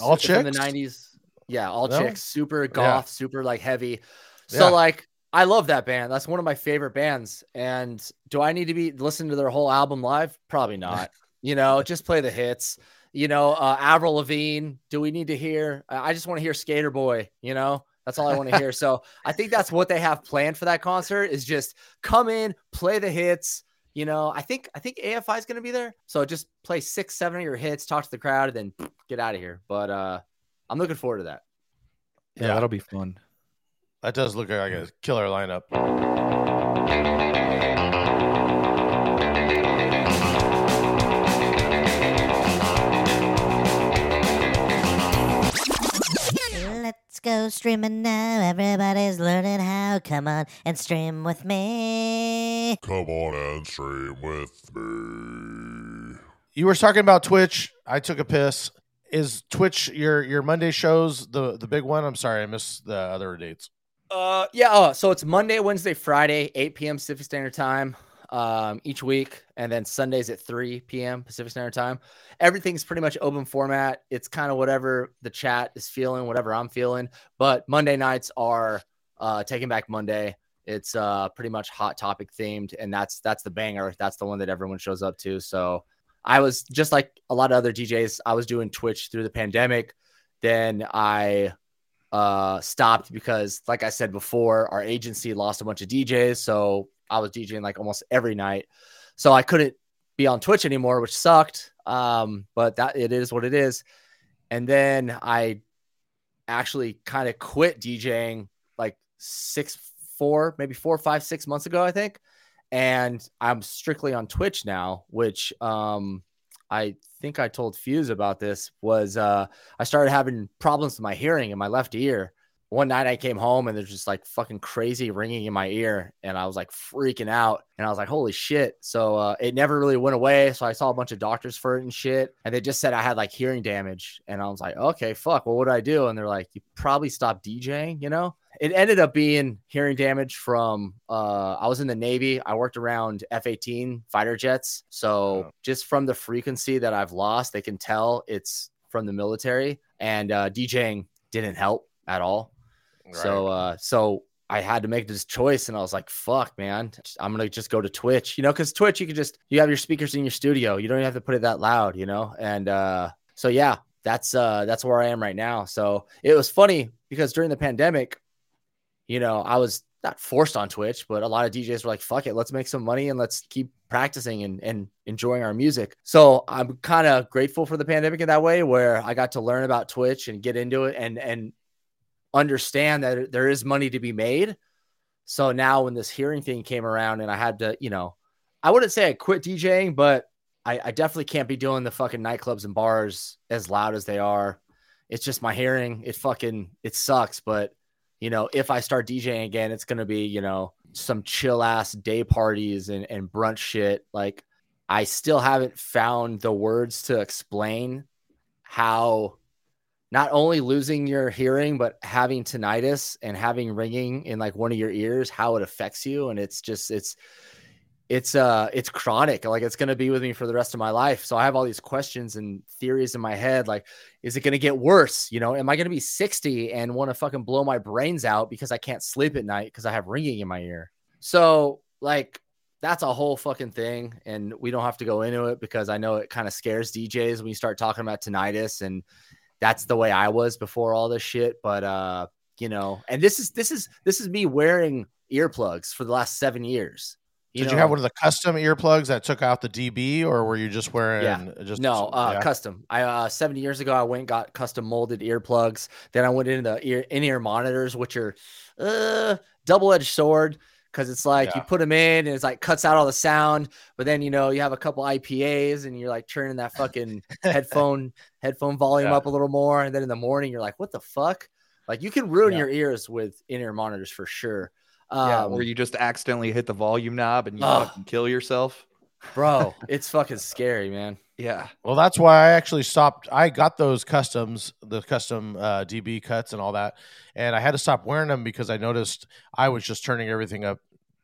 all chicks in the nineties. Yeah. All no? chicks, super goth, yeah. super like heavy. So yeah. like, I love that band. That's one of my favorite bands. And do I need to be listening to their whole album live? Probably not, you know, just play the hits. You know, uh, Avril Lavigne, do we need to hear? I just want to hear Skater Boy, you know, that's all I want to hear. So I think that's what they have planned for that concert is just come in, play the hits. You know, I think I think A F I is going to be there. So just play six, seven of your hits, talk to the crowd, and then get out of here. But uh, I'm looking forward to that. Yeah, yeah, that'll be fun. That does look like a killer lineup. Go streaming now, everybody's learning how. Come on and stream with me. Come on and stream with me. You were talking about Twitch. I took a piss. Is Twitch your your Monday shows the the big one? I'm sorry, I missed the other dates. Uh, yeah. Oh, so it's Monday, Wednesday, Friday, eight p.m. Pacific Standard Time, um, each week, and then Sundays at three p.m. Pacific Standard Time. Everything's pretty much open format. It's kind of whatever the chat is feeling, whatever I'm feeling. But Monday nights are uh, Taking Back Monday. It's uh, pretty much Hot Topic themed, and that's that's the banger. That's the one that everyone shows up to. So I was just like a lot of other D Js. I was doing Twitch through the pandemic. Then I uh, stopped because, like I said before, our agency lost a bunch of D Js. So I was DJing like almost every night. So I couldn't be on Twitch anymore, which sucked. Um, but that it is what it is. And then I actually kind of quit DJing like six, four, maybe four, five, six months ago, I think. And I'm strictly on Twitch now, which um, I think I told Fuse about this was uh, I started having problems with my hearing in my left ear. One night I came home and there's just like fucking crazy ringing in my ear. And I was like freaking out and I was like, holy shit. So uh, it never really went away. So I saw a bunch of doctors for it and shit. And they just said I had like hearing damage. And I was like, okay, fuck, well, what do I do? And they're like, you probably stop DJing, you know? It ended up being hearing damage from, uh, I was in the Navy. I worked around F eighteen fighter jets. So oh. just from the frequency that I've lost, they can tell it's from the military. And uh, DJing didn't help at all. Right. So, uh, so I had to make this choice and I was like, fuck, man, I'm going to just go to Twitch, you know, cause Twitch, you can just, you have your speakers in your studio. You don't even have to put it that loud, you know? And, uh, so yeah, that's, uh, that's where I am right now. So it was funny because during the pandemic, you know, I was not forced on Twitch, but a lot of D Js were like, fuck it, let's make some money and let's keep practicing and, and enjoying our music. So I'm kind of grateful for the pandemic in that way where I got to learn about Twitch and get into it and, and, understand that there is money to be made. So now when this hearing thing came around and I had to, you know, I wouldn't say I quit DJing, but I, I definitely can't be doing the fucking nightclubs and bars as loud as they are. It's just my hearing. It fucking, it sucks. But, you know, if I start DJing again, it's going to be, you know, some chill ass day parties and, and brunch shit. Like I still haven't found the words to explain how not only losing your hearing, but having tinnitus and having ringing in like one of your ears, how it affects you. And it's just, it's, it's, uh, it's chronic. Like it's going to be with me for the rest of my life. So I have all these questions and theories in my head. Like, is it going to get worse? You know, am I going to be sixty and want to fucking blow my brains out because I can't sleep at night because I have ringing in my ear? So like, that's a whole fucking thing. And we don't have to go into it because I know it kind of scares D Js when you start talking about tinnitus and, that's the way I was before all this shit. But, uh, you know, and this is, this is, this is me wearing earplugs for the last seven years. You Did know? You have one of the custom earplugs that took out the D B or were you just wearing? Yeah. Just, no, uh, yeah. custom. I, uh, seven years ago, I went and got custom molded earplugs. Then I went into the ear in-ear monitors, which are uh, double-edged sword. Cause it's like, yeah. you put them in and it's like cuts out all the sound, but then, you know, you have a couple I P As and you're like turning that fucking headphone, headphone volume yeah. up a little more. And then in the morning you're like, what the fuck? Like you can ruin yeah. your ears with in-ear monitors for sure. Um, yeah, where you just accidentally hit the volume knob and you uh, fucking kill yourself. Bro, it's fucking scary, man. Yeah. Well, that's why I actually stopped. I got those customs, the custom uh, D B cuts and all that. And I had to stop wearing them because I noticed I was just turning everything up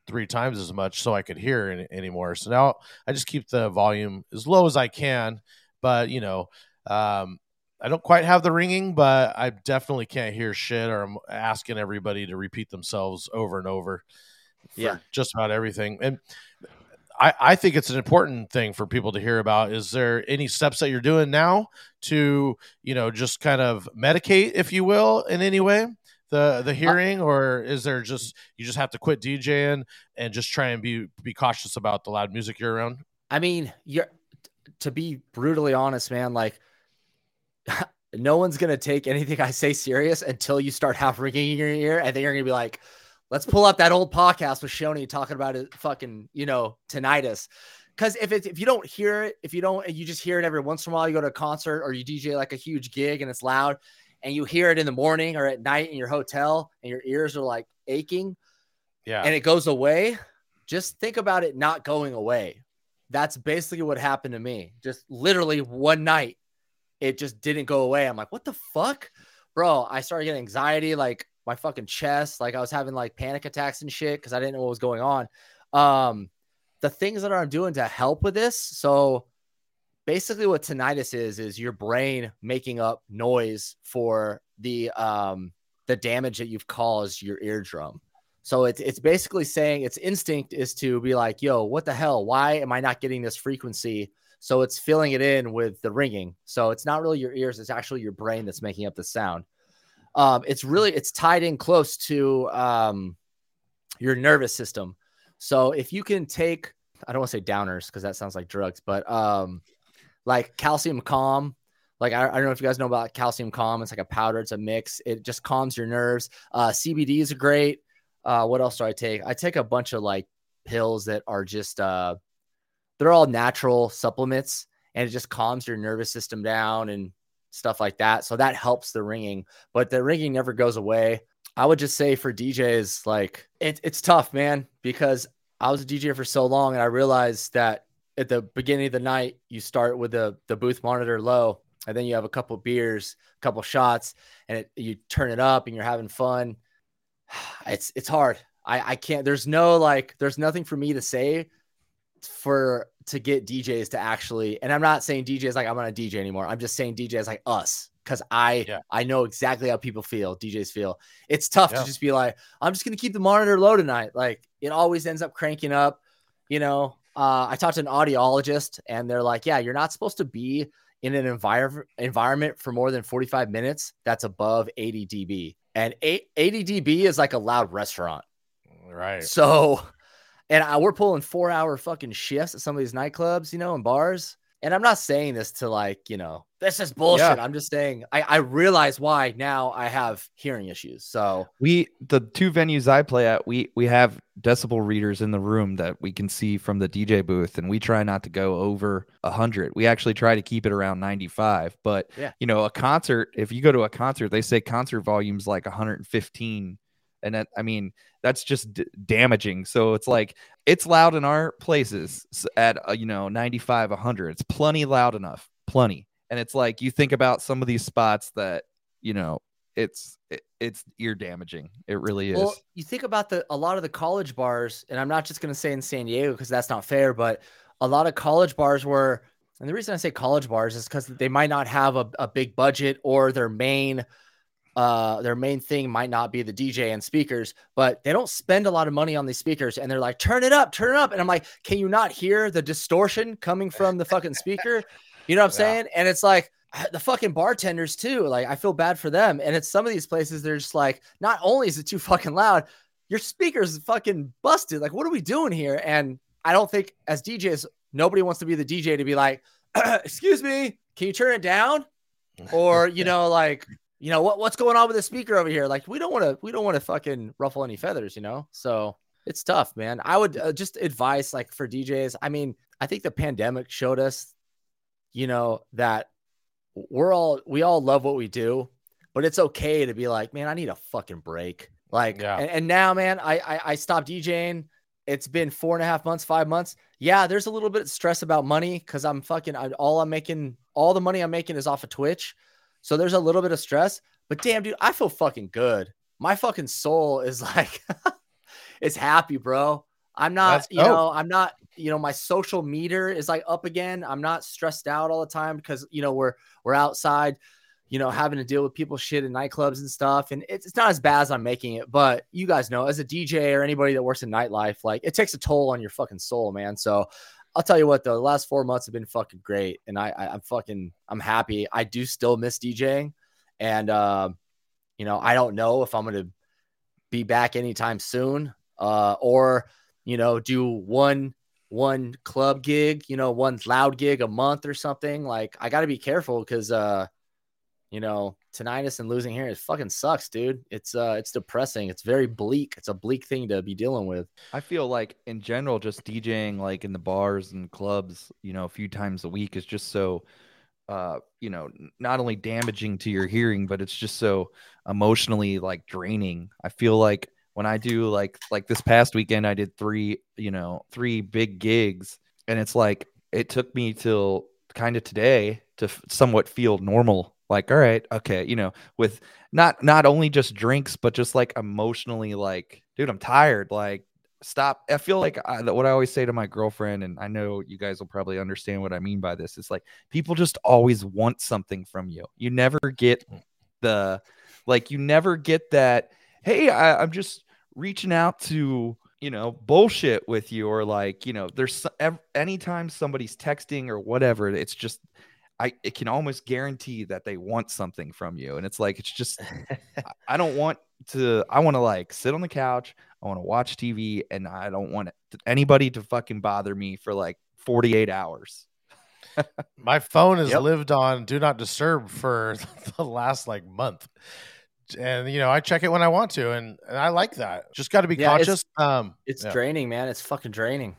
three times as much so I could hear any, anymore. So now I just keep the volume as low as I can. But, you know, um, I don't quite have the ringing, but I definitely can't hear shit or I'm asking everybody to repeat themselves over and over. Yeah. Just about everything. And I, I think it's an important thing for people to hear about. Is there any steps that you're doing now to, you know, just kind of medicate, if you will, in any way, the the hearing, or is there just, you just have to quit DJing and just try and be, be cautious about the loud music you're around? I mean, you're, to be brutally honest, man, like no one's going to take anything I say serious until you start half ringing in your ear. And then you're going to be like, let's pull up that old podcast with Shoney talking about it fucking, you know, tinnitus. Because if it's, if you don't hear it, if you don't, you just hear it every once in a while, you go to a concert or you D J like a huge gig and it's loud and you hear it in the morning or at night in your hotel and your ears are like aching. Yeah. And it goes away. Just think about it not going away. That's basically what happened to me. Just literally one night, it just didn't go away. I'm like, what the fuck? Bro, I started getting anxiety. Like, my fucking chest. Like I was having like panic attacks and shit. Cause I didn't know what was going on. Um, the things that I'm doing to help with this. So basically what tinnitus is, is your brain making up noise for the, um, the damage that you've caused your eardrum. So it's, it's basically saying its instinct is to be like, yo, what the hell? Why am I not getting this frequency? So it's filling it in with the ringing. So it's not really your ears. It's actually your brain that's making up the sound. Um, it's really, it's tied in close to, um, your nervous system. So if you can take, I don't want to say downers cause that sounds like drugs, but, um, like calcium calm, Like, I, I don't know if you guys know about calcium calm. It's like a powder. It's a mix. It just calms your nerves. Uh, C B Ds are great. Uh, what else do I take? I take a bunch of like pills that are just, uh, they're all natural supplements, and it just calms your nervous system down and stuff like that. So that helps the ringing, but the ringing never goes away. I would just say for D Js, like it, it's tough, man, because I was a D J for so long, and I realized that at the beginning of the night, you start with the, the booth monitor low, and then you have a couple beers, a couple shots, and it, you turn it up and you're having fun. It's, it's hard. I, I can't, there's no, like, there's nothing for me to say for, to get D Js to actually, and I'm not saying D Js like I'm not a D J anymore. I'm just saying D Js like us. Cause I, yeah. I know exactly how people feel. D Js feel. It's tough yeah. to just be like, I'm just going to keep the monitor low tonight. Like, it always ends up cranking up, you know. Uh, I talked to an audiologist, and they're like, yeah, you're not supposed to be in an envir- environment for more than forty-five minutes. That's above eighty decibels. And eighty decibels is like a loud restaurant. Right. So, and I, we're pulling four hour fucking shifts at some of these nightclubs, you know, and bars. And I'm not saying this to like, you know, this is bullshit. Yeah. I'm just saying I, I realize why now I have hearing issues. So we, the two venues I play at, we we have decibel readers in the room that we can see from the D J booth, and we try not to go over one hundred. We actually try to keep it around ninety-five. But, yeah. you know, a concert, if you go to a concert, they say concert volume's like one hundred fifteen. And that, I mean, that's just d- damaging. So it's like, it's loud in our places at, uh, you know, ninety-five, one hundred. It's plenty loud enough, plenty. And it's like, you think about some of these spots that, you know, it's, it, it's ear damaging. It really is. Well, you think about the, a lot of the college bars, and I'm not just going to say in San Diego, because that's not fair, but a lot of college bars were, and the reason I say college bars is because they might not have a, a big budget, or their main Uh, their main thing might not be the D J and speakers, but they don't spend a lot of money on these speakers, and they're like, turn it up, turn it up. And I'm like, can you not hear the distortion coming from the fucking speaker? You know what I'm yeah. saying? And it's like the fucking bartenders too. Like, I feel bad for them. And it's some of these places, they're just like, not only is it too fucking loud, your speaker's fucking busted. Like, what are we doing here? And I don't think as D Js, nobody wants to be the D J to be like, excuse me, can you turn it down? Or, you know, like, you know, what, what's going on with the speaker over here? Like, we don't want to, we don't want to fucking ruffle any feathers, you know? So it's tough, man. I would uh, just advise, like, for D Js. I mean, I think the pandemic showed us, you know, that we're all, we all love what we do, but it's okay to be like, man, I need a fucking break. Like, yeah. and, and now, man, I, I, I stopped DJing. It's been four and a half months, five months. Yeah. There's a little bit of stress about money, 'cause I'm fucking, I, all I'm making, all the money I'm making is off of Twitch. So there's a little bit of stress, but damn, dude, I feel fucking good. My fucking soul is like, it's happy, bro. I'm not, That's you dope. know, I'm not, you know, my social meter is like up again. I'm not stressed out all the time because, you know, we're, we're outside, you know, having to deal with people shit in nightclubs and stuff. And it's, it's not as bad as I'm making it, but you guys know, as a D J or anybody that works in nightlife, like, it takes a toll on your fucking soul, man. So I'll tell you what, though, the last four months have been fucking great. And I, I I'm fucking, I'm happy. I do still miss DJing. And, um, uh, you know, I don't know if I'm going to be back anytime soon, uh, or, you know, do one, one club gig, you know, one loud gig a month or something. Like, I gotta be careful. 'Cause, uh, you know, tinnitus and losing hearing, it fucking sucks, dude. It's uh, it's depressing. It's very bleak. It's a bleak thing to be dealing with. I feel like in general, just DJing like in the bars and clubs, you know, a few times a week is just so, uh, you know, not only damaging to your hearing, but it's just so emotionally like draining. I feel like when I do like like this past weekend, I did three, you know, three big gigs, and it's like it took me till kind of today to f- somewhat feel normal. Like, all right, okay, you know, with not not only just drinks, but just like emotionally, like, dude, I'm tired. Like, stop. I feel like I, what I always say to my girlfriend, and I know you guys will probably understand what I mean by this. It's like people just always want something from you. You never get the, like, you never get that. Hey, I, I'm just reaching out to, you know, bullshit with you, or like, you know, there's anytime somebody's texting or whatever, it's just. I it can almost guarantee that they want something from you. And it's like, it's just, I don't want to, I want to like sit on the couch. I want to watch T V, and I don't want anybody to fucking bother me for like forty-eight hours. My phone has yep. lived on Do Not Disturb for the last like month. And, you know, I check it when I want to. And, and I like that. Just got to be yeah, conscious. It's, um, it's yeah. draining, man. It's fucking draining.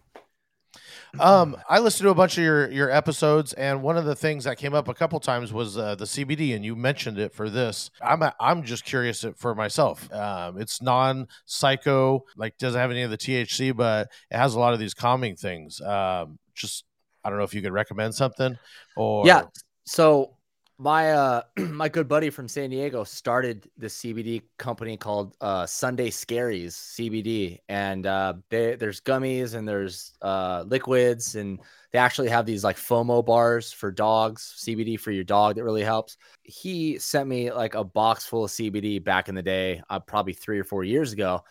Um, I listened to a bunch of your, your episodes, and one of the things that came up a couple times was uh, the C B D, and you mentioned it for this. I'm a, I'm just curious for myself. Um, it's non-psycho, like doesn't have any of the T H C, but it has a lot of these calming things. Um, just I don't know if you could recommend something or yeah. So my uh, my good buddy from San Diego started this C B D company called uh, Sunday Scaries C B D, and uh, they, there's gummies and there's uh, liquids, and they actually have these like FOMO bars for dogs, C B D for your dog that really helps. He sent me like a box full of C B D back in the day, uh, probably three or four years ago,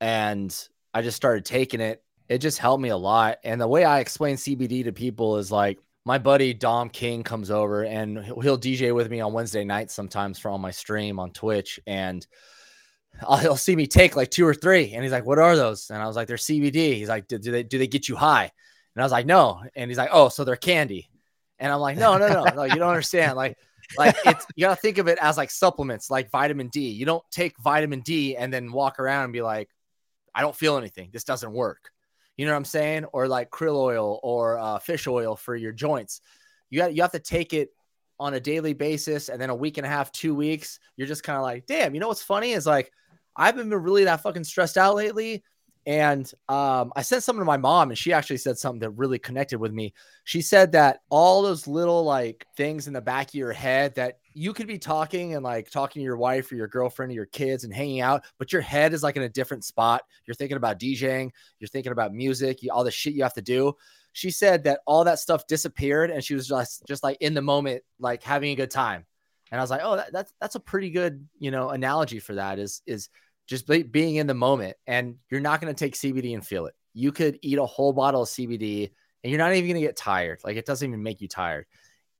and I just started taking it. It just helped me a lot, and the way I explain C B D to people is like, my buddy Dom King comes over and he'll D J with me on Wednesday nights sometimes for on my stream on Twitch. And I'll, he'll see me take like two or three. And he's like, what are those? And I was like, they're C B D. He's like, do they, do they get you high? And I was like, no. And he's like, oh, so they're candy. And I'm like, no, no, no, no, you don't understand. Like, like it's, you gotta think of it as like supplements, like vitamin D. You don't take vitamin D and then walk around and be like, I don't feel anything. This doesn't work. You know what I'm saying? Or like krill oil or uh, fish oil for your joints. You got, you have to take it on a daily basis. And then a week and a half, two weeks, you're just kind of like, damn, you know, what's funny is like, I haven't been really that fucking stressed out lately. And um, I sent something to my mom, and she actually said something that really connected with me. She said that all those little like things in the back of your head that you could be talking and like talking to your wife or your girlfriend or your kids and hanging out, but your head is like in a different spot. You're thinking about DJing, you're thinking about music, all the shit you have to do. She said that all that stuff disappeared, and she was just, just like in the moment, like having a good time. And I was like, oh, that, that's, that's a pretty good, you know, analogy for that is, is just be, being in the moment, and you're not going to take C B D and feel it. You could eat a whole bottle of C B D and you're not even going to get tired. Like it doesn't even make you tired.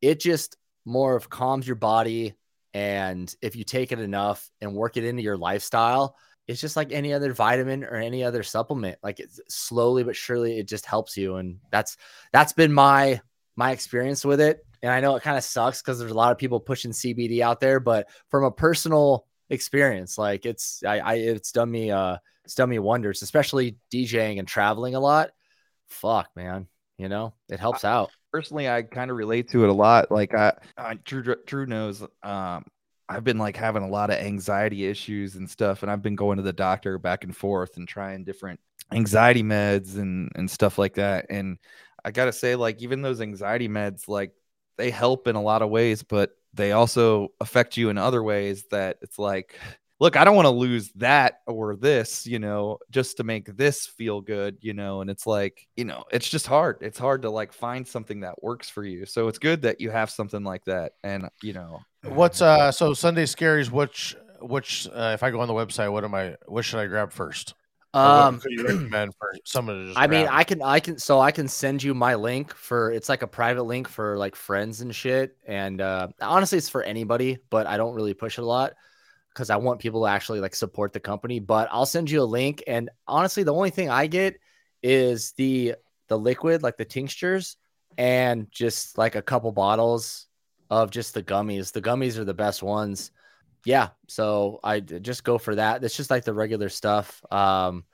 It just more of calms your body, and if you take it enough and work it into your lifestyle, it's just like any other vitamin or any other supplement. Like it's slowly but surely it just helps you, and that's that's been my my experience with it. And I know it kind of sucks because there's a lot of people pushing C B D out there, but from a personal experience, like it's I, I it's done me uh it's done me wonders, especially DJing and traveling a lot. Fuck, man, you know it helps I- out. Personally, I kind of relate to it a lot. Like I, I Drew, Drew knows um, I've been like having a lot of anxiety issues and stuff, and I've been going to the doctor back and forth and trying different anxiety meds and, and stuff like that. And I got to say, like, even those anxiety meds, like they help in a lot of ways, but they also affect you in other ways that it's like, look, I don't want to lose that or this, you know, just to make this feel good, you know, and it's like, you know, it's just hard. It's hard to like find something that works for you. So it's good that you have something like that. And, you know, what's uh so Sunday Scaries, which, which, uh, if I go on the website, what am I, what should I grab first? Um, what could you recommend for someone to just I grab? mean, I can, I can, so I can send you my link for, it's like a private link for like friends and shit. And uh, honestly, it's for anybody, but I don't really push it a lot, because I want people to actually like support the company. But I'll send you a link. And honestly, the only thing I get is the the liquid, like the tinctures, and just like a couple bottles of just the gummies. The gummies are the best ones. Yeah. So I just go for that. That's just like the regular stuff. Um,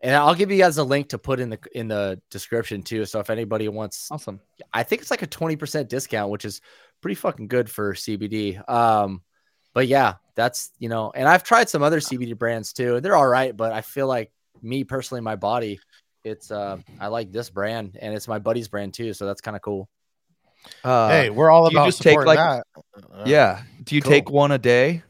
and I'll give you guys a link to put in the in the description too. So if anybody wants, awesome. I think it's like a twenty percent discount, which is pretty fucking good for C B D. Um, But yeah, that's, you know, and I've tried some other C B D brands too. They're all right, but I feel like me personally, my body, it's, uh, I like this brand, and it's my buddy's brand too. So that's kind of cool. Uh, hey, we're all about supporting like, that. Yeah. Do you cool. take one a day,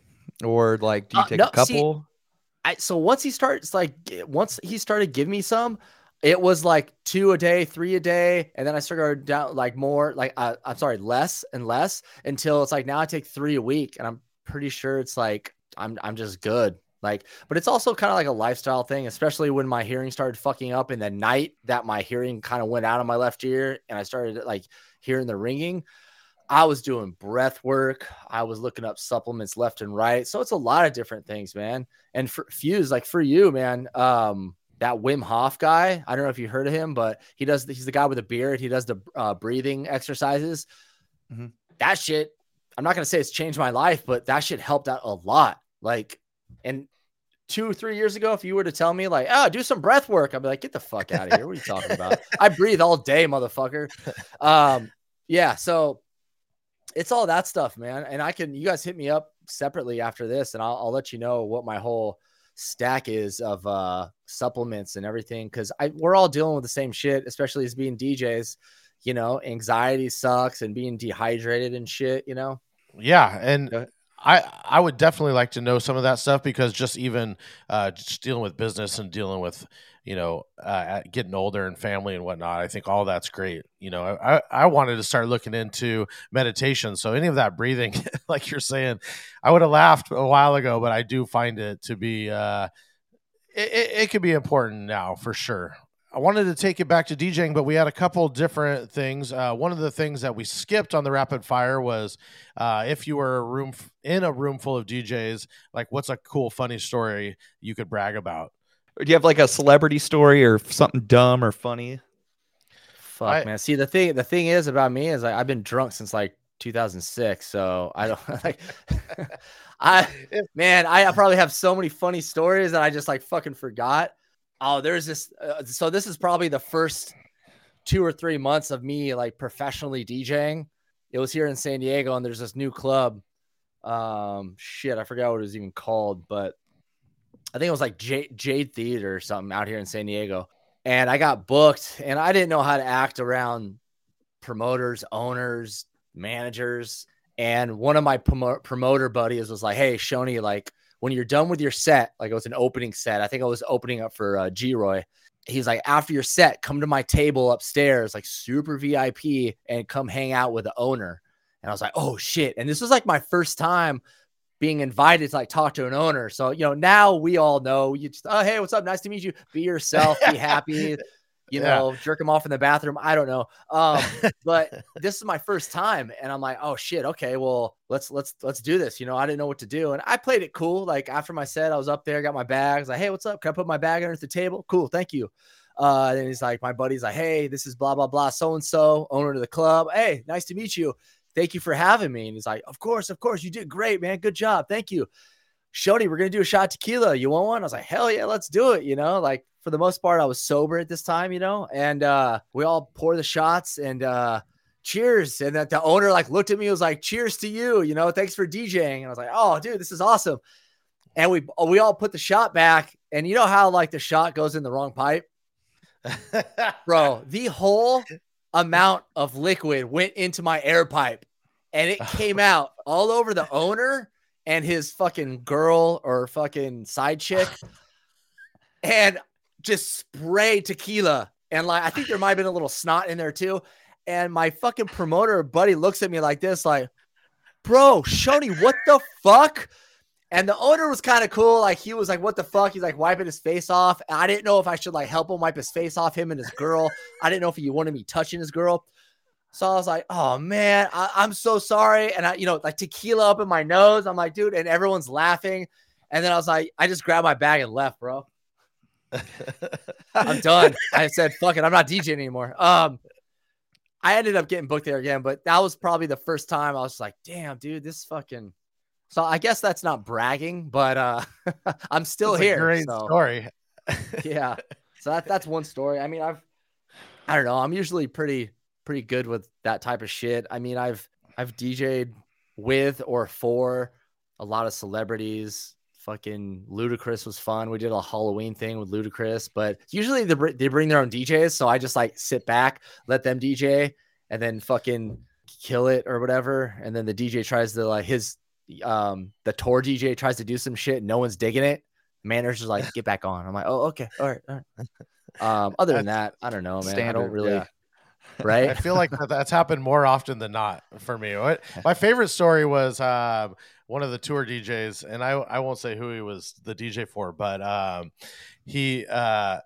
or like, do you take uh, no, a couple? See, I, so once he starts, like once he started giving me some, it was like two a day, three a day. And then I started down like more, like, uh, I'm sorry, less and less, until it's like, now I take three a week, and I'm pretty sure it's like I'm I'm just good. Like, but it's also kind of like a lifestyle thing, especially when my hearing started fucking up in the night that my hearing kind of went out of my left ear and I started like hearing the ringing. I was doing breath work. I was looking up supplements left and right. So it's a lot of different things, man. And for Fuse, like for you, man, um, that Wim Hof guy. I don't know if you heard of him, but he does. He's the guy with the beard. He does the uh, breathing exercises. Mm-hmm. That shit. I'm not going to say it's changed my life, but that shit helped out a lot. Like, and two or three years ago, if you were to tell me like, oh, do some breath work, I'd be like, get the fuck out of here. What are you talking about? I breathe all day, motherfucker. Um, yeah. So it's all that stuff, man. And I can, you guys hit me up separately after this and I'll, I'll let you know what my whole stack is of uh, supplements and everything. Cause I, we're all dealing with the same shit, especially as being D Js, you know, anxiety sucks and being dehydrated and shit, you know? Yeah. And I, I would definitely like to know some of that stuff because just even uh, just dealing with business and dealing with, you know, uh, getting older and family and whatnot, I think all that's great. You know, I, I wanted to start looking into meditation. So any of that breathing, like you're saying, I would have laughed a while ago, but I do find it to be, uh, it, it, it could be important now for sure. I wanted to take it back to DJing, but we had a couple different things. Uh, one of the things that we skipped on the rapid fire was uh, if you were a room f- in a room full of D Js, like what's a cool, funny story you could brag about? Or do you have like a celebrity story or something dumb or funny? Fuck, I, man. See, the thing, the thing is about me is like, I've been drunk since like two thousand six. So I don't like, I, man, I, I probably have so many funny stories that I just like fucking forgot. Oh, there's this. Uh, so this is probably the first two or three months of me like professionally DJing. It was here in San Diego and there's this new club. Um, shit, I forgot what it was even called, but I think it was like J- Jade Theater or something out here in San Diego. And I got booked and I didn't know how to act around promoters, owners, managers. And one of my prom- promoter buddies was like, hey, Shoney, like, when you're done with your set, like it was an opening set. I think I was opening up for uh, G-Roy. He's like, after your set, come to my table upstairs, like super V I P, and come hang out with the owner. And I was like, oh shit. And this was like my first time being invited to like talk to an owner. So, you know, now we all know you just, oh, hey, what's up? Nice to meet you. Be yourself, be happy, you know, yeah. Jerk them off in the bathroom. I don't know. Um, but this is my first time. And I'm like, oh shit. Okay. Well, let's, let's, let's do this. You know, I didn't know what to do. And I played it cool. Like after my set, I was up there, got my bags. Like, hey, what's up? Can I put my bag underneath the table? Cool. Thank you. Uh, and he's like, my buddy's like, hey, this is blah, blah, blah. So-and-so, owner of the club. Hey, nice to meet you. Thank you for having me. And he's like, of course, of course. You did great, man. Good job. Thank you. Shody, we're going to do a shot of tequila. You want one? I was like, hell yeah, let's do it. You know, like, for the most part, I was sober at this time, you know, and uh, we all pour the shots and uh, cheers. And that the owner like looked at me, was like, cheers to you, you know, thanks for DJing. And I was like, oh, dude, this is awesome. And we we all put the shot back. And you know how like the shot goes in the wrong pipe? Bro, the whole amount of liquid went into my air pipe and it came out all over the owner and his fucking girl or fucking side chick. And just spray tequila. And like, I think there might've been a little snot in there too. And my fucking promoter buddy looks at me like this, like, bro, Shoney, what the fuck? And the owner was kind of cool. Like he was like, what the fuck? He's like wiping his face off. And I didn't know if I should like help him wipe his face off, him and his girl. I didn't know if he wanted me touching his girl. So I was like, oh man, I- I'm so sorry. And I, you know, like tequila up in my nose. I'm like, dude, and everyone's laughing. And then I was like, I just grabbed my bag and left, bro. I'm done. I said, fuck it. I'm not DJing anymore. Um, I ended up getting booked there again, but that was probably the first time I was like, damn, dude, this fucking, so I guess that's not bragging, but, uh, I'm still that's here. A great so. Story. Yeah. So that, that's one story. I mean, I've, I don't know. I'm usually pretty, pretty good with that type of shit. I mean, I've, I've DJed with or for a lot of celebrities. Fucking Ludacris was fun. We did a Halloween thing with Ludacris, but usually they, they bring their own D Js. So I just like sit back, let them D J and then fucking kill it or whatever. And then the D J tries to like his, um, the tour D J tries to do some shit. No one's digging it. Manager's like, get back on. I'm like, oh, okay. All right. All right. Um, other than that, I don't know, man. Standard, I don't really. Yeah. Right. I feel like that's happened more often than not for me. What my favorite story was, um, one of the tour D Js, and I, I won't say who he was the D J for, but um, he uh,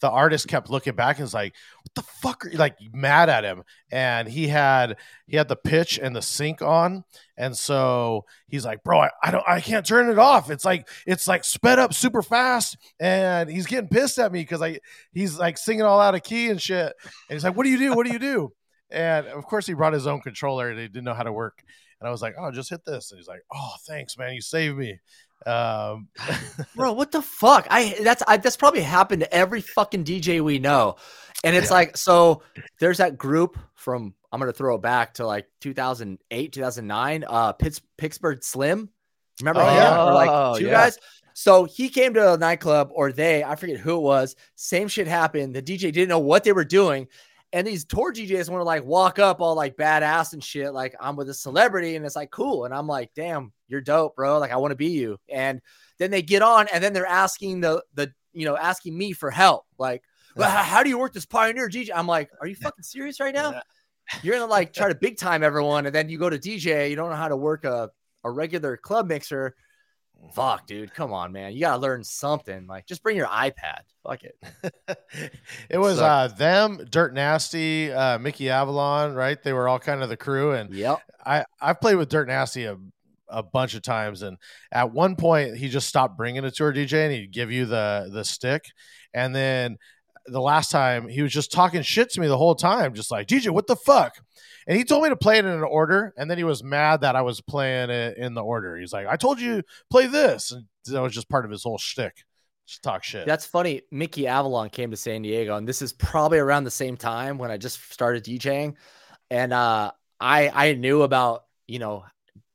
the artist kept looking back and was like, what the fuck are you, like, mad at him? And he had he had the pitch and the sync on, and so he's like, bro, I, I don't I can't turn it off. It's like it's like sped up super fast, and he's getting pissed at me because I he's like singing all out of key and shit. And he's like, what do you do? What do you do? And of course he brought his own controller and he didn't know how to work. And I was like, oh, just hit this. And he's like, oh, thanks, man. You saved me. Um, bro, what the fuck? I that's I, that's probably happened to every fucking D J we know. And it's yeah. like, so there's that group from, I'm going to throw it back to like two thousand eight, two thousand nine, uh, Pitts, Pittsburgh Slim. Remember? Oh, yeah. Or like two yeah. guys. So he came to a nightclub, or they, I forget who it was. Same shit happened. The D J didn't know what they were doing. And these tour D Js want to like walk up all like badass and shit. Like, I'm with a celebrity, and it's like, cool. And I'm like, damn, you're dope, bro. Like, I want to be you. And then they get on, and then they're asking the, the, you know, asking me for help. Like, well, how, how do you work this Pioneer D J? I'm like, are you fucking serious right now? You're going to like try to big time everyone. And then you go to D J, you don't know how to work a, a regular club mixer. Fuck, dude. Come on, man. You got to learn something. Like, just bring your iPad. Fuck it. It was so, uh, them, Dirt Nasty, uh, Mickey Avalon, right? They were all kind of the crew. And yep. I, I've played with Dirt Nasty a, a bunch of times. And at one point, he just stopped bringing a tour D J, and he'd give you the, the stick. And then the last time, he was just talking shit to me the whole time. Just like, D J, what the fuck? And he told me to play it in an order, and then he was mad that I was playing it in the order. He's like, I told you play this. And that was just part of his whole shtick. Just talk shit. That's funny. Mickey Avalon came to San Diego, and this is probably around the same time when I just started DJing. And uh, I, I knew about, you know,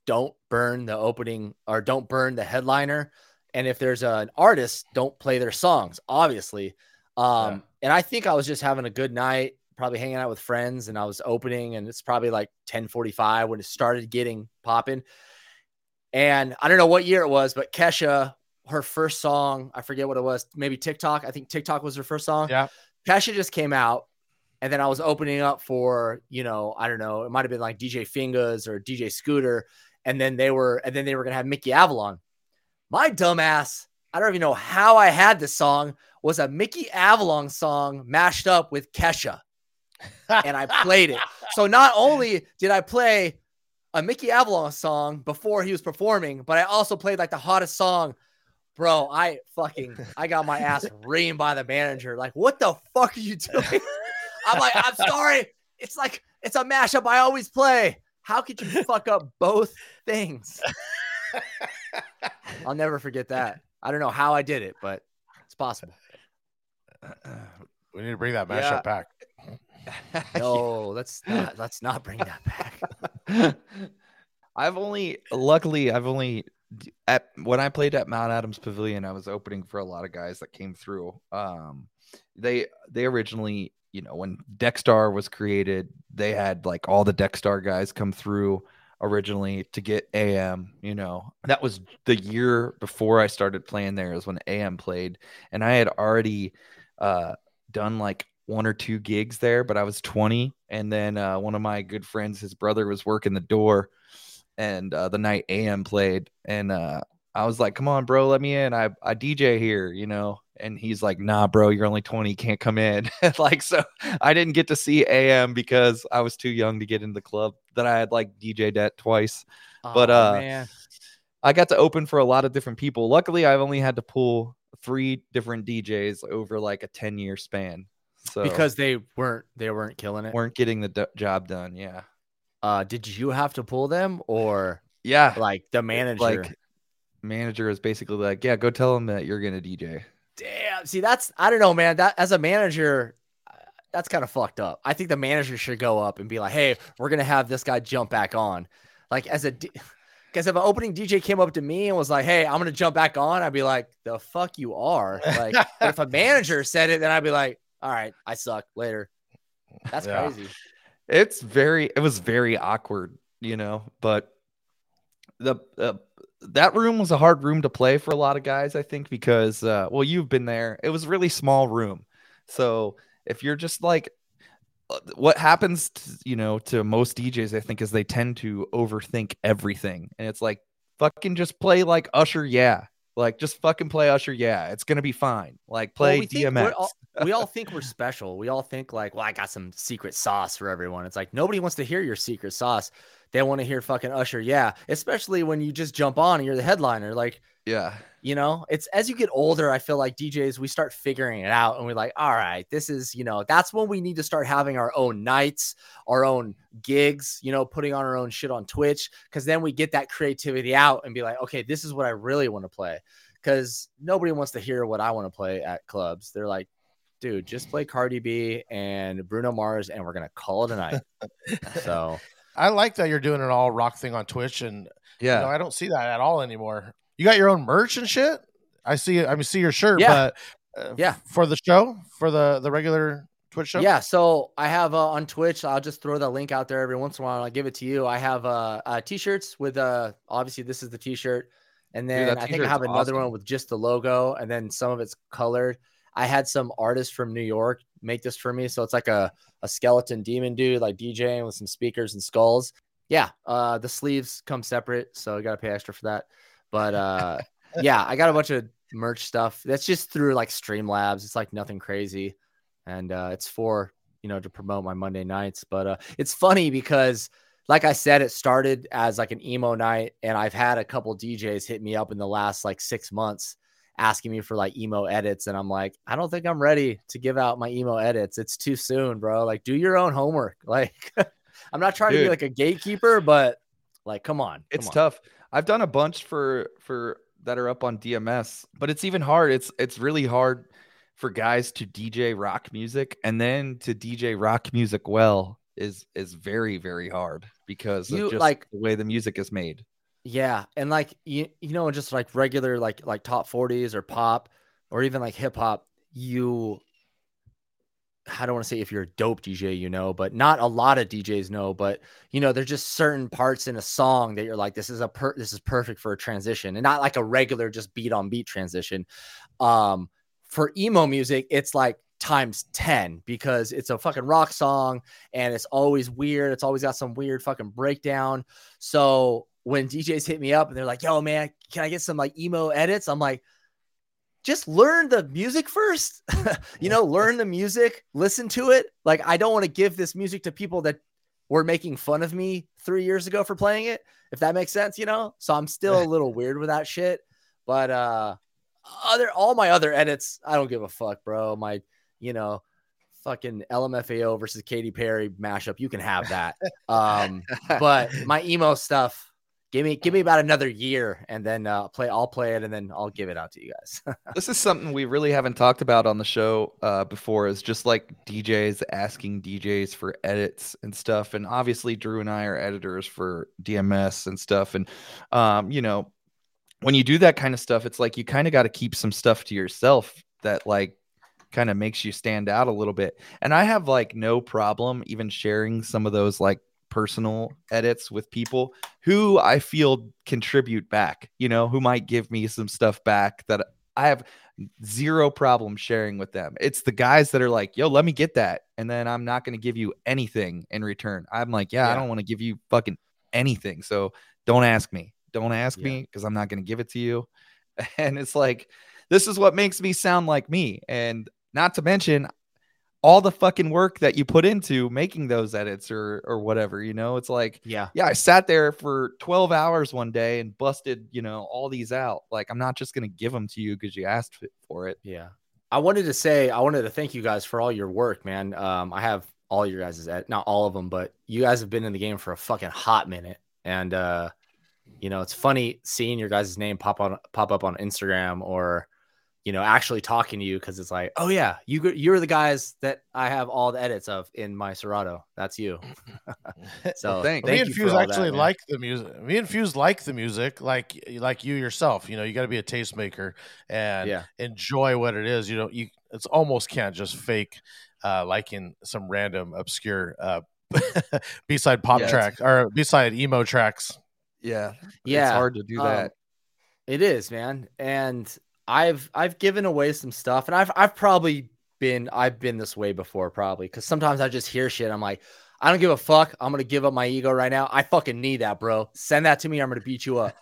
don't burn the opening or don't burn the headliner. And if there's a, an artist, don't play their songs, obviously. Um, yeah. And I think I was just having a good night, probably hanging out with friends, and I was opening, and it's probably like ten forty-five when it started getting popping. And I don't know what year it was, but Kesha, her first song, I forget what it was, maybe TikTok. I think TikTok was her first song. Yeah. Kesha just came out, and then I was opening up for, you know, I don't know, it might've been like D J Fingers or D J Scooter. And then they were, and then they were going to have Mickey Avalon. My dumbass, I don't even know how I had this song, was a Mickey Avalon song mashed up with Kesha. And I played it. So not only did I play a Mickey Avalon song before he was performing, but I also played like the hottest song. Bro, I fucking, I got my ass reamed by the manager. Like, what the fuck are you doing? I'm like, I'm sorry. It's like, it's a mashup I always play. How could you fuck up both things? I'll never forget that. I don't know how I did it, but it's possible. We need to bring that mashup yeah. back. No, let's not, let's not bring that back. I've only, luckily, I've only, at when I played at Mount Adams Pavilion, I was opening for a lot of guys that came through. Um, they they originally, you know, when Dexstar was created, they had like all the Dexstar guys come through originally to get A M. You know, that was the year before I started playing there is when A M played, and I had already uh, done like one or two gigs there, but I was twenty. And then uh, one of my good friends, his brother was working the door, and uh, the night A M played, and uh, I was like, come on, bro, let me in. I, I D J here, you know? And he's like, nah, bro, you're only twenty. You can't come in. Like, so I didn't get to see A M because I was too young to get into the club that I had like D J'd at twice. Oh, but uh, man. I got to open for a lot of different people. Luckily, I've only had to pull three different D Js over like a ten year span. So, because they weren't, they weren't killing it, weren't getting the d- job done. Yeah. Uh, did you have to pull them, or yeah, like the manager? Like, manager is basically like, yeah, go tell them that you're gonna D J. Damn. See, that's I don't know, man. That as a manager, that's kind of fucked up. I think the manager should go up and be like, hey, we're gonna have this guy jump back on. Like as a, because if an opening D J came up to me and was like, hey, I'm gonna jump back on, I'd be like, the fuck you are. Like, but if a manager said it, then I'd be like, all right, I suck. Later. That's yeah. crazy. It's very, it was very awkward, you know, but the, uh, that room was a hard room to play for a lot of guys, I think, because, uh, well, you've been there. It was a really small room. So if you're just like, what happens, to, you know, to most D Js, I think, is they tend to overthink everything. And it's like, fucking just play like Usher. Yeah. Like, just fucking play Usher. Yeah, it's going to be fine. Like, play well, we D M S. All, we all think we're special. We all think, like, well, I got some secret sauce for everyone. It's like, nobody wants to hear your secret sauce. They want to hear fucking Usher. Yeah, especially when you just jump on and you're the headliner. Like, yeah, you know, it's as you get older, I feel like D Js, we start figuring it out and we're like, all right, this is, you know, that's when we need to start having our own nights, our own gigs, you know, putting on our own shit on Twitch. Cause then we get that creativity out and be like, okay, this is what I really want to play. Cause nobody wants to hear what I want to play at clubs. They're like, dude, just play Cardi B and Bruno Mars and we're going to call it a night. So I like that you're doing an all rock thing on Twitch. And yeah, you know, I don't see that at all anymore. You got your own merch and shit. I see. I mean, see your shirt, yeah. but uh, yeah, for the show, for the, the regular Twitch show. Yeah. So I have uh, on Twitch. I'll just throw the link out there every once in a while. And I'll give it to you. I have uh, uh t-shirts with uh obviously this is the t-shirt, and then dude, I think I have another awesome. one with just the logo, and then some of it's colored. I had some artist from New York make this for me, so it's like a a skeleton demon dude like DJing with some speakers and skulls. Yeah. Uh, the sleeves come separate, so you gotta pay extra for that. But uh, yeah, I got a bunch of merch stuff. That's just through like Streamlabs. It's like nothing crazy. And uh, it's for, you know, to promote my Monday nights. But uh, it's funny because, like I said, it started as like an emo night. And I've had a couple D Js hit me up in the last like six months asking me for like emo edits. And I'm like, I don't think I'm ready to give out my emo edits. It's too soon, bro. Like, do your own homework. Like, I'm not trying Dude. to be like a gatekeeper, but like, come on. Come it's on. tough. I've done a bunch for for that are up on D M S, but it's even hard. It's it's really hard for guys to D J rock music, and then to D J rock music well is is very very hard because you, of just like, the way the music is made. Yeah, and like you you know, just like regular like like top forties or pop or even like hip hop, you. I don't want to say if you're a dope D J, you know, but not a lot of D Js know, but you know, there's just certain parts in a song that you're like, this is a per- this is perfect for a transition and not like a regular, just beat on beat transition. Um, for emo music, it's like times ten because it's a fucking rock song and it's always weird. It's always got some weird fucking breakdown. So when D Js hit me up and they're like, yo man, can I get some like emo edits? I'm like, just learn the music first, you know, learn the music, listen to it. Like, I don't want to give this music to people that were making fun of me three years ago for playing it, if that makes sense, you know? So I'm still a little weird with that shit, but, uh, other, all my other edits, I don't give a fuck, bro. My, you know, fucking L M F A O versus Katy Perry mashup. You can have that. Um, but my emo stuff, Give me, give me about another year, and then uh, play. I'll play it, and then I'll give it out to you guys. This is something we really haven't talked about on the show uh, before. Is just like D Js asking D Js for edits and stuff. And obviously, Drew and I are editors for D M S and stuff. And um, you know, when you do that kind of stuff, it's like you kind of got to keep some stuff to yourself that like kind of makes you stand out a little bit. And I have like no problem even sharing some of those like personal edits with people who I feel contribute back, you know, who might give me some stuff back that I have zero problem sharing with them. It's the guys that are like, yo, let me get that. And then I'm not going to give you anything in return. I'm like, yeah, yeah. I don't want to give you fucking anything. So don't ask me, don't ask yeah. me because I'm not going to give it to you. And it's like, this is what makes me sound like me. And not to mention, all the fucking work that you put into making those edits or or whatever, you know, it's like, yeah, yeah, I sat there for twelve hours one day and busted, you know, all these out. Like, I'm not just going to give them to you because you asked for it. Yeah. I wanted to say, I wanted to thank you guys for all your work, man. Um, I have all your guys' ed- not all of them, but you guys have been in the game for a fucking hot minute. And, uh, you know, it's funny seeing your guys' name pop on, pop up on Instagram or, you know, actually talking to you because it's like, oh yeah, you you're the guys that I have all the edits of in my Serato. That's you. So well, thank, thank me and Fuse actually that, like the music. Me and Fuse like the music, like like you yourself. You know, you got to be a tastemaker and yeah. enjoy what it is. You know, you it's almost can't just fake uh, liking some random obscure uh, B-side pop yeah, track or B-side emo tracks. Yeah, yeah, it's hard to do that. Um, it is, man, and. I've I've given away some stuff and I've I've probably been I've been this way before probably because sometimes I just hear shit. I'm like, I don't give a fuck. I'm going to give up my ego right now. I fucking need that, bro. Send that to me. I'm going to beat you up.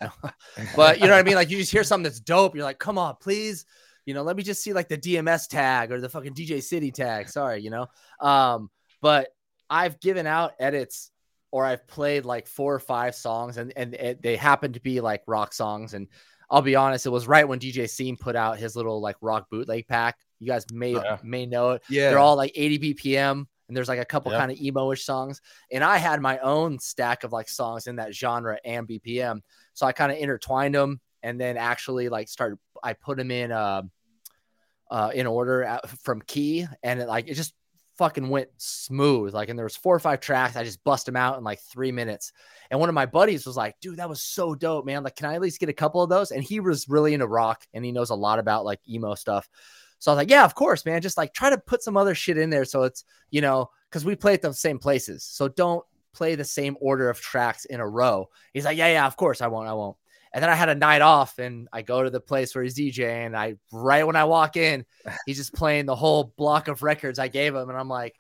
But you know what I mean? Like, you just hear something that's dope. You're like, come on, please. You know, let me just see like the D M S tag or the fucking D J City tag. Sorry, you know? Um, but I've given out edits or I've played like four or five songs and, and it, they happen to be like rock songs. And I'll be honest, it was right when D J Seam put out his little like rock bootleg pack. You guys may, uh, may know it. Yeah. They're all like eighty B P M. And there's like a couple yep. kind of emo-ish songs. And I had my own stack of like songs in that genre and B P M. So I kind of intertwined them and then actually like started, I put them in, uh, uh, in order at, from key. And it like, it just fucking went smooth. Like, and there was four or five tracks. I just bust them out in like three minutes. And one of my buddies was like, dude, that was so dope, man. Like, can I at least get a couple of those? And he was really into rock and he knows a lot about like emo stuff. So I was like, yeah, of course, man. Just like try to put some other shit in there. So it's, you know, because we play at the same places. So don't play the same order of tracks in a row. He's like, yeah, yeah, of course I won't. I won't. And then I had a night off and I go to the place where he's DJing. And I, right when I walk in, he's just playing the whole block of records I gave him. And I'm like,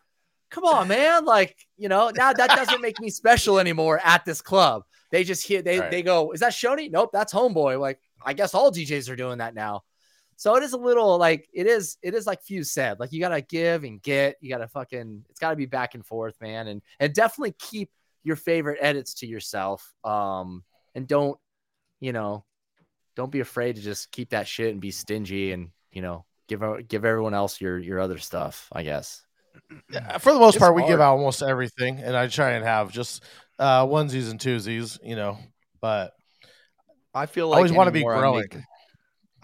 come on, man. Like, you know, now that doesn't make me special anymore at this club. They just hear, they, right. they go, is that Shoney? Nope, that's Homeboy. Like, I guess all D Js are doing that now. So it is a little like it is. It is like Fuse said, like you got to give and get. You got to fucking it's got to be back and forth, man. And and definitely keep your favorite edits to yourself. Um, and don't, you know, don't be afraid to just keep that shit and be stingy and, you know, give give everyone else your your other stuff, I guess. Yeah, for the most it's part, hard. We give out almost everything. And I try and have just uh, onesies and twosies, you know, but I feel like I always want to be growing.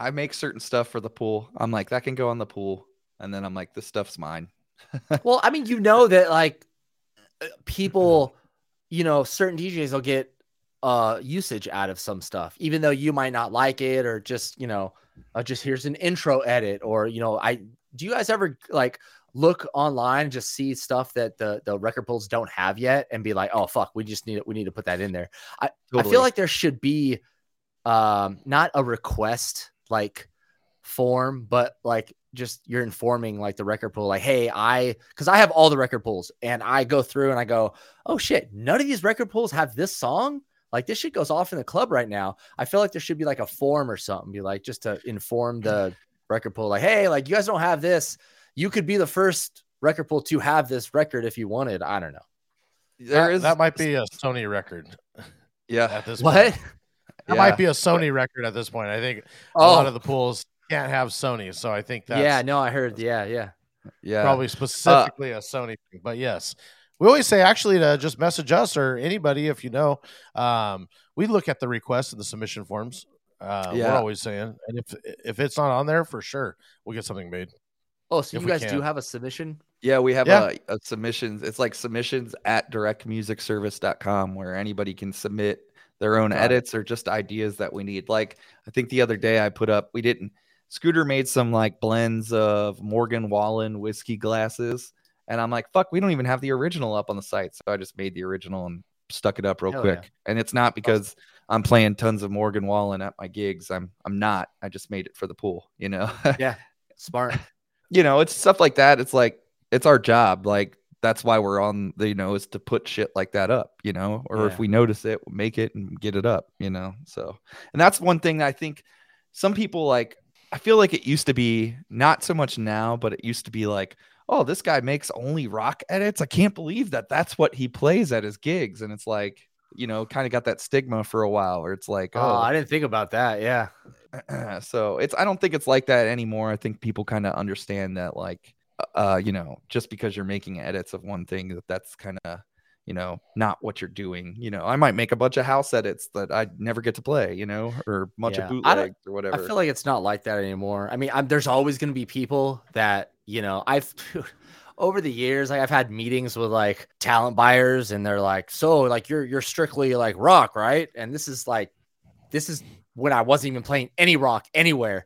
I make certain stuff for the pool. I'm like, that can go on the pool. And then I'm like, this stuff's mine. Well, I mean, you know that like people, you know, certain D Js will get uh, usage out of some stuff, even though you might not like it or just, you know, uh, just here's an intro edit or, you know, I, do you guys ever like look online and just see stuff that the, the record pools don't have yet and be like, oh fuck, we just need we need to put that in there. I, totally. I feel like there should be um, not a request like form, but like just you're informing like the record pool, like, hey, I, cause I have all the record pools and I go through and I go, oh shit, none of these record pools have this song. Like this shit goes off in the club right now. I feel like there should be like a form or something, be like, just to inform the record pool, like, hey, like you guys don't have this. You could be the first record pool to have this record if you wanted. I don't know. There that, is that might be a Sony record. Yeah. At this what? Point. That yeah. might be a Sony record at this point. I think oh. a lot of the pools can't have Sony. So I think that's. Yeah, no, I heard. Yeah, yeah. Yeah. Probably specifically uh, a Sony thing. But yes, we always say actually to just message us or anybody if you know. Um, we look at the requests and the submission forms. Uh, yeah. We're always saying. And if if it's not on there, for sure, we'll get something made. Oh, so you guys do have a submission? Yeah, we have yeah. A, a submissions. It's like submissions at direct music service dot com where anybody can submit their own edits or just ideas that we need. Like, I think the other day I put up, we didn't, Scooter made some like blends of Morgan Wallen whiskey glasses. And I'm like, fuck, we don't even have the original up on the site. So I just made the original and stuck it up real Hell quick. Yeah. And it's not because I'm playing tons of Morgan Wallen at my gigs. I'm, I'm not, I just made it for the pool, you know? Yeah. Smart. You know, it's stuff like that. It's like, it's our job. Like, that's why we're on the, you know, is to put shit like that up, you know, or yeah. if we notice it, we'll make it and get it up, you know? So, and that's one thing that I think some people like, I feel like it used to be not so much now, but it used to be like, oh, this guy makes only rock edits. I can't believe that that's what he plays at his gigs. And it's like, you know, kind of got that stigma for a while or it's like, Oh, oh I didn't think about that. Yeah. So it's, I don't think it's like that anymore. I think people kind of understand that like, Uh, you know, just because you're making edits of one thing, that that's kind of, you know, not what you're doing. You know, I might make a bunch of house edits that I never get to play, you know, or much yeah. of bootlegs or whatever. I feel like it's not like that anymore. I mean, I'm, there's always going to be people that, you know, I've over the years, like I've had meetings with like talent buyers and they're like, so like you're, you're strictly like rock, right? And this is like, this is when I wasn't even playing any rock anywhere.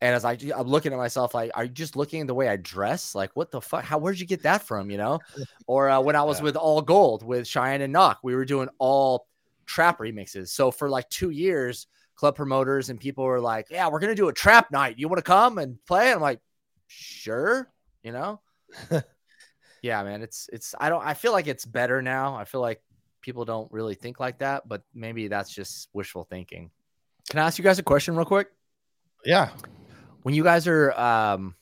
And as I, I'm looking at myself, like, are you just looking at the way I dress? Like, what the fuck? How, where'd you get that from? You know? Or uh, when I was yeah. with All Gold with Cheyenne and Knock, we were doing all trap remixes. So for like two years, club promoters and people were like, yeah, we're going to do a trap night. You want to come and play? And I'm like, sure. You know? yeah, man, it's it's I don't I feel like it's better now. I feel like people don't really think like that, but maybe that's just wishful thinking. Can I ask you guys a question real quick? Yeah. When you guys are, um,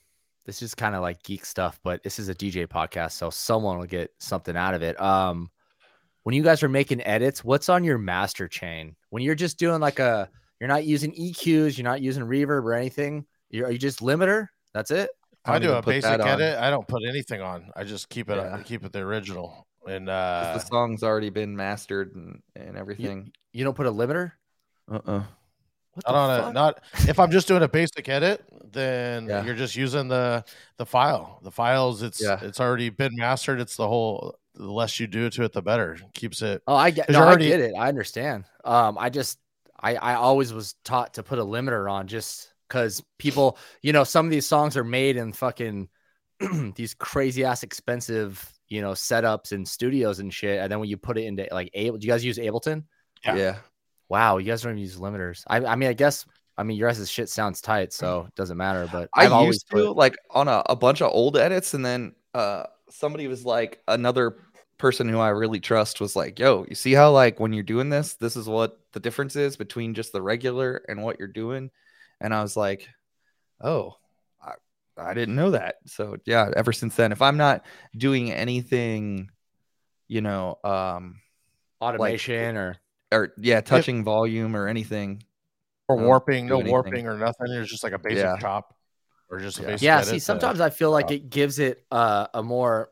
this is kind of like geek stuff, but this is a D J podcast, so someone will get something out of it. Um, when you guys are making edits, what's on your master chain? When you're just doing like a, you're not using E Qs, you're not using reverb or anything. You're, are you just limiter? That's it. I, I do a basic edit. I don't put anything on. I just keep it. Yeah. I keep it the original. And uh, the song's already been mastered and, and everything. You, you don't put a limiter? Uh uh-uh. uh. I don't know. Not if I'm just doing a basic edit, then yeah. you're just using the the file. The files, it's yeah. it's already been mastered. It's the whole. The less you do to it, the better. It keeps it. Oh, I get. No, already... I get it. I understand. Um, I just I I always was taught to put a limiter on just because people, you know, some of these songs are made in fucking these crazy ass expensive, you know, setups and studios and shit. And then when you put it into like Able, do you guys use Ableton? Yeah. yeah. Wow, you guys don't even use limiters. I, I mean, I guess, I mean, your guys' shit sounds tight, so it doesn't matter. But I've I used to, put... like, on a, a bunch of old edits, and then uh, somebody was like, another person who I really trust was like, yo, you see how, like, when you're doing this, this is what the difference is between just the regular and what you're doing? And I was like, oh, I, I didn't know that. So, yeah, ever since then, if I'm not doing anything, you know, um, automation like, or... Or yeah, touching if, volume or anything, or warping, no anything. warping or nothing. It's just like a basic yeah. chop, or just a yeah. basic. Yeah, edit see, sometimes to, I feel like uh, it gives it uh, a more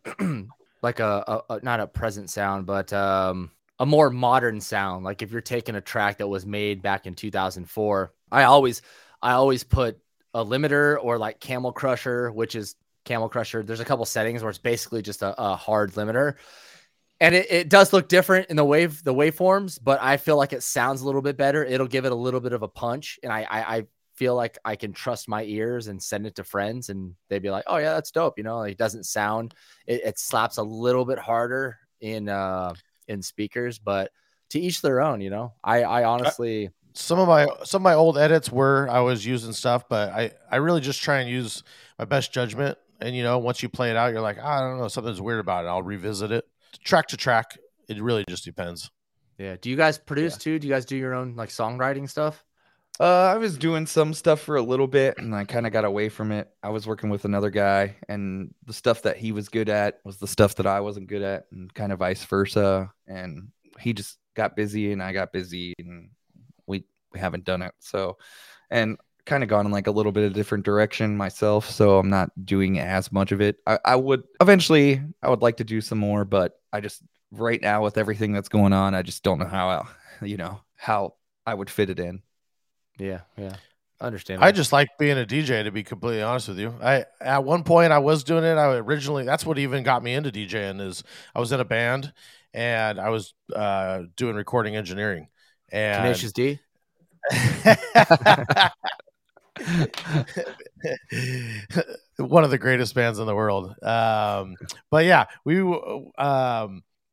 like a, a not a present sound, but um, a more modern sound. Like if you're taking a track that was made back in two thousand four, I always I always put a limiter or like Camel Crusher, which is Camel Crusher. There's a couple settings where it's basically just a, a hard limiter. And it, it does look different in the wave, the waveforms, but I feel like it sounds a little bit better. It'll give it a little bit of a punch. And I, I, I feel like I can trust my ears and send it to friends and they'd be like, oh yeah, that's dope. You know, like, it doesn't sound, it, it slaps a little bit harder in, uh, in speakers, but to each their own, you know, I, I honestly, some of my, some of my old edits were, I was using stuff, but I, I really just try and use my best judgment. And, you know, once you play it out, you're like, oh, I don't know, something's weird about it. I'll revisit it. Track to track, it really just depends. Yeah. Do you guys produce yeah. too? Do you guys do your own like songwriting stuff? Uh, I was doing some stuff for a little bit and I kind of got away from it. I was working with another guy and the stuff that he was good at was the stuff that I wasn't good at and kind of vice versa. And he just got busy and I got busy and we, we haven't done it. So, and kind of gone in like a little bit of different direction myself, so I'm not doing as much of it. I, I would eventually I would like to do some more, but I just right now with everything that's going on, I just don't know how I, you know how I would fit it in. Yeah, yeah, I understand. I just like being a D J, to be completely honest with you. I at one point I was doing it. I originally that's what even got me into DJing is I was in a band and I was uh, doing recording engineering and Tenacious D. One of the greatest bands in the world. Um, but yeah, we. Um,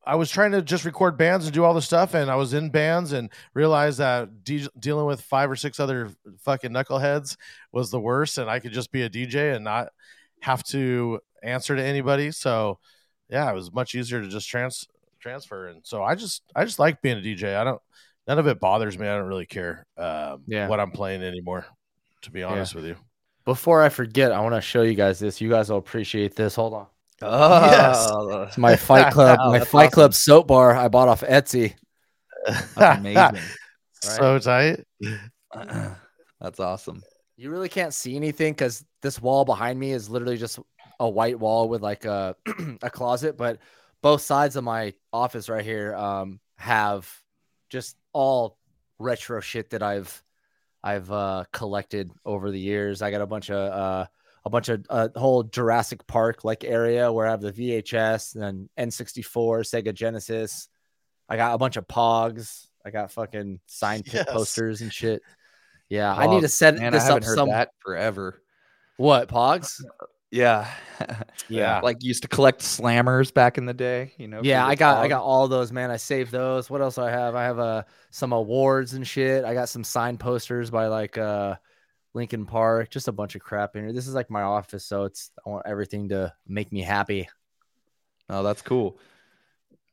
I was trying to just record bands and do all this stuff, and I was in bands and realized that de- dealing with five or six other fucking knuckleheads was the worst, and I could just be a D J and not have to answer to anybody. So yeah, it was much easier to just trans- transfer. And so I just, I just like being a D J. I don't. None of it bothers me. I don't really care um, yeah. what I'm playing anymore, to be honest yeah. with you. Before I forget, I want to show you guys this. You guys will appreciate this. Hold on. Oh, yes. It's my Fight Club, my Fight awesome. Club soap bar I bought off Etsy. That's amazing. So tight. That's awesome. You really can't see anything because this wall behind me is literally just a white wall with like a, a closet. But both sides of my office right here um, have just all retro shit that I've I've uh, collected over the years. I got a bunch of uh, a bunch of uh, whole Jurassic Park like area where I have the V H S and N sixty-four, Sega Genesis. I got a bunch of Pogs. I got fucking signed yes. posters and shit. Yeah, Pog. I need to set Man, this I haven't up heard some that forever. What Pogs? Yeah, yeah. Like used to collect slammers back in the day, you know. Yeah, I got, I got all those, man. I saved those. What else do I have? I have uh, some awards and shit. I got some signed posters by like uh, Linkin Park. Just a bunch of crap in here. This is like my office, so it's I want everything to make me happy. No, that's cool.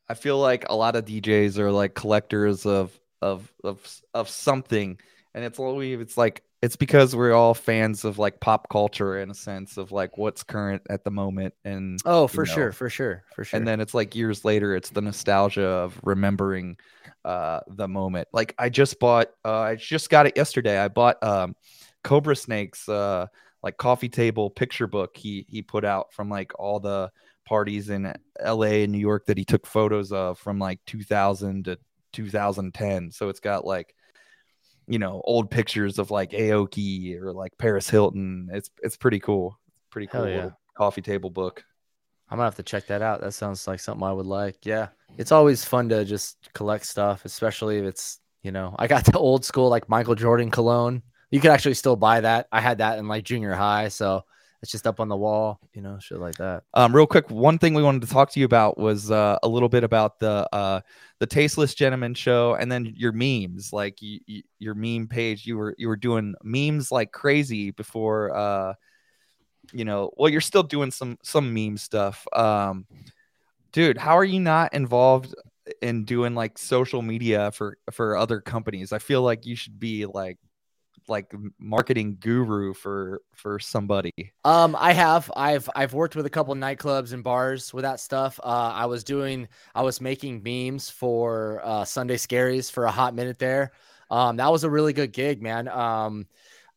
I feel like a lot of D Js are like collectors of of of of something, and it's always it's like it's because we're all fans of like pop culture in a sense of like what's current at the moment. And oh, for you know, sure, for sure, for sure. And then it's like years later, it's the nostalgia of remembering uh, the moment. Like I just bought, uh, I just got it yesterday. I bought um, Cobra Snake's uh, like coffee table picture book he he put out from like all the parties in L A and New York that he took photos of from like two thousand to two thousand ten. So it's got like, you know, old pictures of like Aoki or like Paris Hilton. It's it's pretty cool. Pretty cool yeah. coffee table book. I'm gonna have to check that out. That sounds like something I would like. Yeah, it's always fun to just collect stuff, especially if it's, you know, I got the old school like Michael Jordan cologne. You could actually still buy that. I had that in like junior high, so it's just up on the wall, you know, shit like that. Um, real quick, one thing we wanted to talk to you about was uh, a little bit about the uh, the Tasteless Gentlemen Show, and then your memes, like you, you, your meme page. You were you were doing memes like crazy before, uh, you know. Well, you're still doing some some meme stuff, um, dude. How are you not involved in doing like social media for for other companies? I feel like you should be like. like marketing guru for for somebody. um I have I've I've worked with a couple nightclubs and bars with that stuff. uh I was doing I was making memes for uh Sunday Scaries for a hot minute there. Um that was a really good gig, man. Um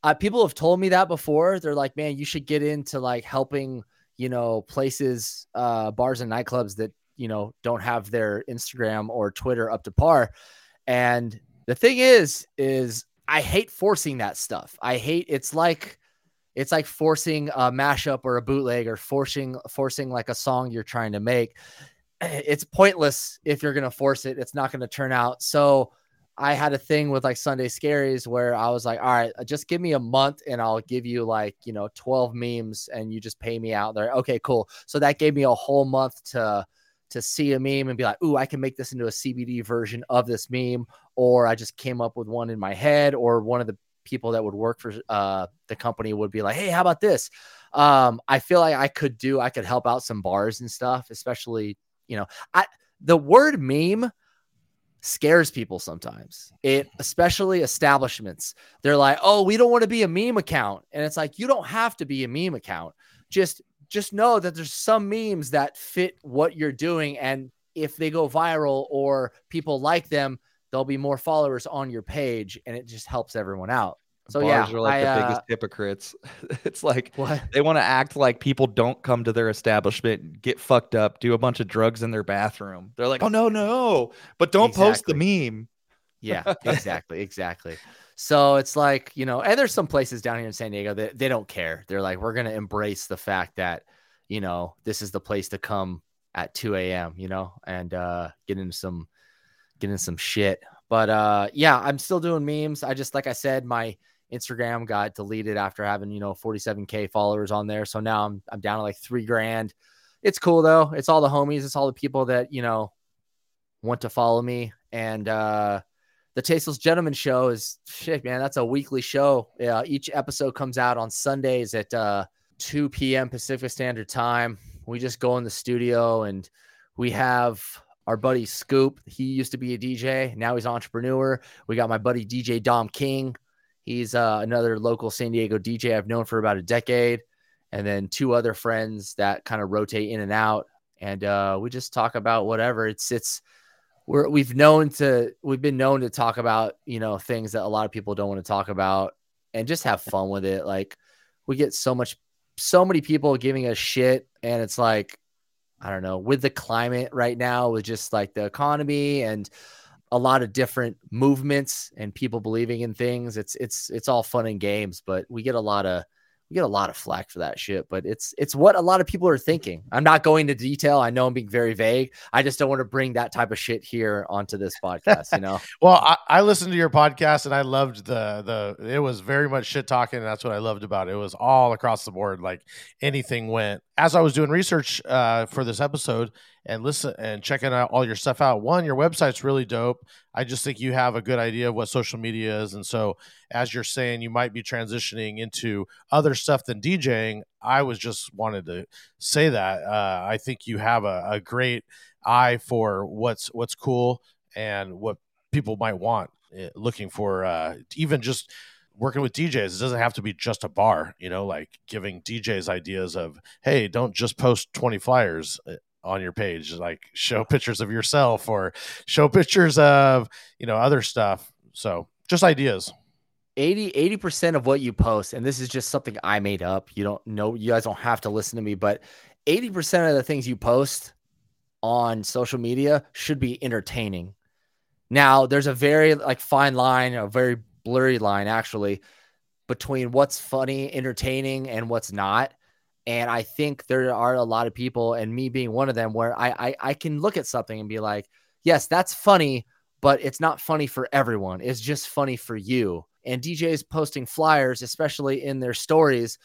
uh, people have told me that before. They're like, man, you should get into like helping, you know, places, uh bars and nightclubs that, you know, don't have their Instagram or Twitter up to par. And the thing is is I hate forcing that stuff. I hate it's like it's like forcing a mashup or a bootleg or forcing forcing like a song you're trying to make. It's pointless if you're going to force it. It's not going to turn out. So I had a thing with like Sunday Scaries where I was like, all right, just give me a month and I'll give you like, you know, twelve memes and you just pay me out there. Okay, cool. So that gave me a whole month to to see a meme and be like, ooh, I can make this into a C B D version of this meme. Or I just came up with one in my head, or one of the people that would work for uh, the company would be like, hey, how about this? Um, I feel like I could do, I could help out some bars and stuff, especially, you know, I, the word meme scares people sometimes, it especially establishments. They're like, oh, we don't want to be a meme account. And it's like, you don't have to be a meme account. Just Just know that there's some memes that fit what you're doing. And if they go viral or people like them, there'll be more followers on your page, and it just helps everyone out. So bars yeah, are like I, the uh, biggest hypocrites. It's like what? They want to act like people don't come to their establishment, get fucked up, do a bunch of drugs in their bathroom. They're like, oh no, no, but don't exactly. post the meme. Yeah, exactly. Exactly. So it's like, you know, and there's some places down here in San Diego that they don't care. They're like, we're going to embrace the fact that, you know, this is the place to come at two a.m., you know, and uh, get into some get into some shit. But uh, yeah, I'm still doing memes. I just, like I said, my Instagram got deleted after having, you know, forty-seven thousand followers on there. So now I'm I'm down to like three grand. It's cool, though. It's all the homies. It's all the people that, you know, want to follow me. And uh The Tasteless Gentlemen Show is shit, man. That's a weekly show. Yeah, each episode comes out on Sundays at uh, two p.m. Pacific Standard Time. We just go in the studio and we have our buddy Scoop. He used to be a D J. Now he's an entrepreneur. We got my buddy D J Dom King. He's uh, another local San Diego D J I've known for about a decade. And then two other friends that kind of rotate in and out. And uh, we just talk about whatever. It's it's. We're, we've known to we've been known to talk about, you know, things that a lot of people don't want to talk about, and just have fun with it. Like we get so much so many people giving us shit, and it's like, I don't know, with the climate right now, with just like the economy and a lot of different movements and people believing in things, it's it's it's all fun and games, but we get a lot of we get a lot of flack for that shit, but it's it's what a lot of people are thinking. I'm not going to detail. I know I'm being very vague. I just don't want to bring that type of shit here onto this podcast, you know? Well, I, I listened to your podcast and I loved the, the, it was very much shit talking. And that's what I loved about it. It was all across the board. Like anything went. As I was doing research uh, for this episode, and listen and checking out all your stuff out. One, your website's really dope. I just think you have a good idea of what social media is. And so as you're saying, you might be transitioning into other stuff than DJing. I was just wanted to say that. Uh, I think you have a, a great eye for what's, what's cool and what people might want, looking for uh, even just working with D Js. It doesn't have to be just a bar, you know, like giving D Js ideas of, hey, don't just post twenty flyers on your page, like show pictures of yourself or show pictures of, you know, other stuff. So just ideas. eighty, eighty percent of what you post, and this is just something I made up. You don't know, you guys don't have to listen to me, but eighty percent of the things you post on social media should be entertaining. Now there's a very like fine line, a very blurry line actually, between what's funny, entertaining, and what's not. And I think there are a lot of people, and me being one of them, where I, I I can look at something and be like, yes, that's funny, but it's not funny for everyone. It's just funny for you. And D Js posting flyers, especially in their stories,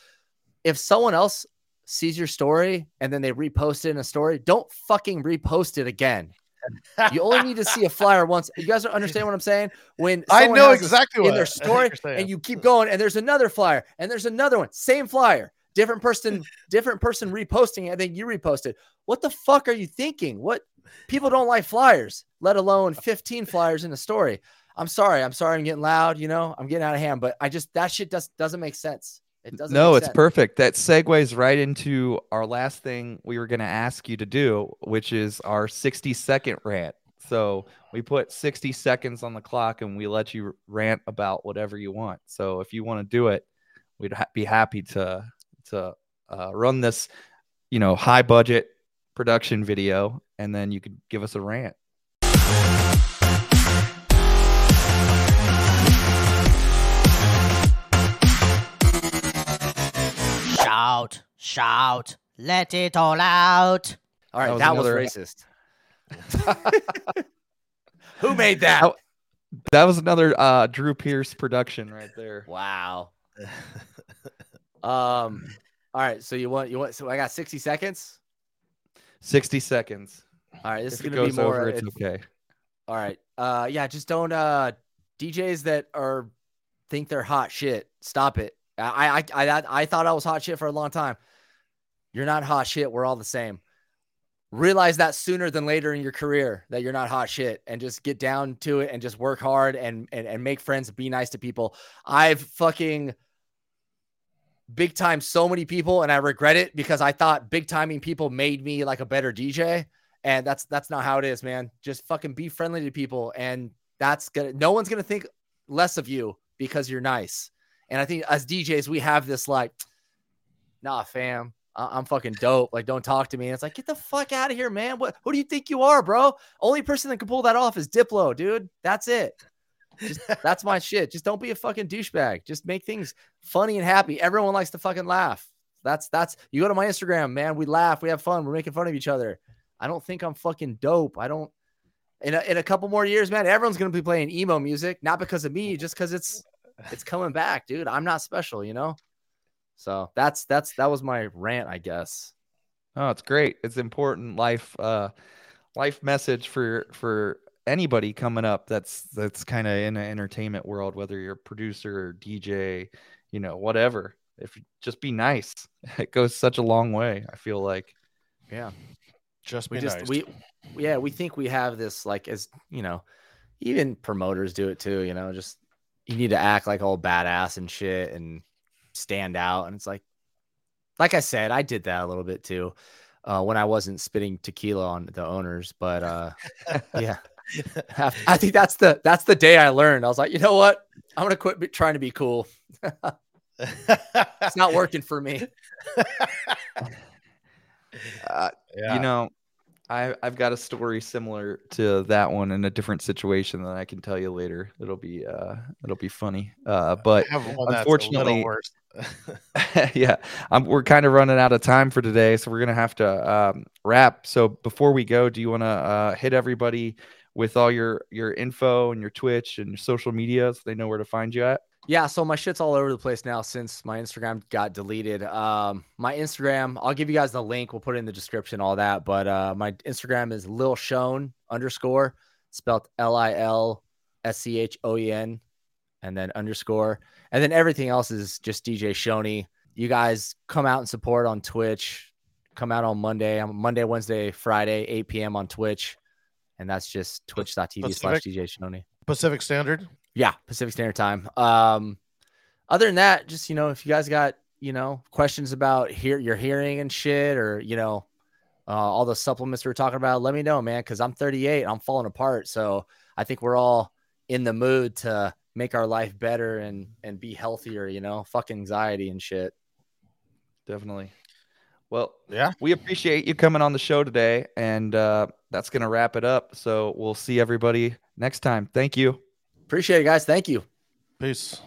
if someone else sees your story and then they repost it in a story, don't fucking repost it again. You only need to see a flyer once. You guys don't understand what I'm saying? When I know exactly what in their story, and you keep going, and there's another flyer, and there's another one, same flyer, different person, different person reposting. I think you reposted. What the fuck are you thinking? What, people don't like flyers, let alone fifteen flyers in a story. I'm sorry. I'm sorry. I'm getting loud. You know, I'm getting out of hand, but I just, that shit just doesn't make sense. It doesn't. No, it's perfect. That segues right into our last thing we were going to ask you to do, which is our sixty second rant. So we put sixty seconds on the clock and we let you rant about whatever you want. So if you want to do it, we'd ha- be happy to, to uh, run this, you know, high budget production video, and then you could give us a rant. Shout, shout, let it all out. All right, that was, that was racist. Who made that? that? That was another uh, Drew Pierce production right there. Wow. Um. All right. So you want you want? So I got sixty seconds. Sixty seconds. All right. This if is gonna it goes be more. Over, it's okay. All right. Uh. Yeah. Just don't. Uh. D Js that are think they're hot shit. Stop it. I I I I thought I was hot shit for a long time. You're not hot shit. We're all the same. Realize that sooner than later in your career that you're not hot shit, and just get down to it and just work hard and and and make friends. Be nice to people. I've fucking. Big time so many people, and I regret it because I thought big timing people made me like a better D J, and that's that's not how it is, man. Just fucking be friendly to people, and that's gonna no one's gonna think less of you because you're nice. And I think as D Js we have this like, nah, fam, I- I'm fucking dope. Like, don't talk to me. And it's like, get the fuck out of here, man. What? Who do you think you are, bro? Only person that can pull that off is Diplo, dude. That's it. Just, that's my shit. Just don't be a fucking douchebag. Just make things funny and happy. Everyone likes to fucking laugh. That's that's you go to my Instagram, man. We laugh. We have fun. We're making fun of each other. I don't think I'm fucking dope. I don't. In a, in a couple more years, man, everyone's gonna be playing emo music, not because of me, just because it's it's coming back, dude. I'm not special, you know. So that's that's that was my rant, I guess. Oh, it's great. It's important life uh, life message for for. anybody coming up that's that's kind of in the entertainment world, whether you're a producer or D J, you know, whatever. If you just be nice, it goes such a long way, I feel like. Yeah, just be we just nice. we yeah we think we have this like, as you know, even promoters do it too, you know, just you need to act like all badass and shit and stand out. And it's like like I said, I did that a little bit too uh when I wasn't spitting tequila on the owners, but uh yeah. I think that's the that's the day I learned. I was like, you know what? I'm gonna quit be, trying to be cool. It's not working for me. Uh, yeah. You know, I I've got a story similar to that one in a different situation that I can tell you later. It'll be uh it'll be funny. Uh, but unfortunately, yeah, I'm, we're kind of running out of time for today, so we're gonna have to um, wrap. So before we go, do you want to uh, hit everybody with all your, your info and your Twitch and your social media so they know where to find you at? Yeah, so my shit's all over the place now since my Instagram got deleted. Um, my Instagram, I'll give you guys the link. We'll put it in the description, all that. But uh, my Instagram is Lil Shown underscore, spelled L I L S C H O E N, and then underscore. And then everything else is just D J Shoney. You guys come out and support on Twitch. Come out on Monday. I'm Monday, Wednesday, Friday, eight p.m. on Twitch. And that's just twitch.tv slash DJ Shoney. Pacific Standard? Yeah, Pacific Standard Time. Um, other than that, just, you know, if you guys got, you know, questions about hear- your hearing and shit, or, you know, uh, all the supplements we were talking about, let me know, man, because I'm thirty-eight and I'm falling apart. So I think we're all in the mood to make our life better and and be healthier, you know, fuck anxiety and shit. Definitely. Well, yeah, we appreciate you coming on the show today, and uh, that's going to wrap it up. So we'll see everybody next time. Thank you. Appreciate it, guys. Thank you. Peace.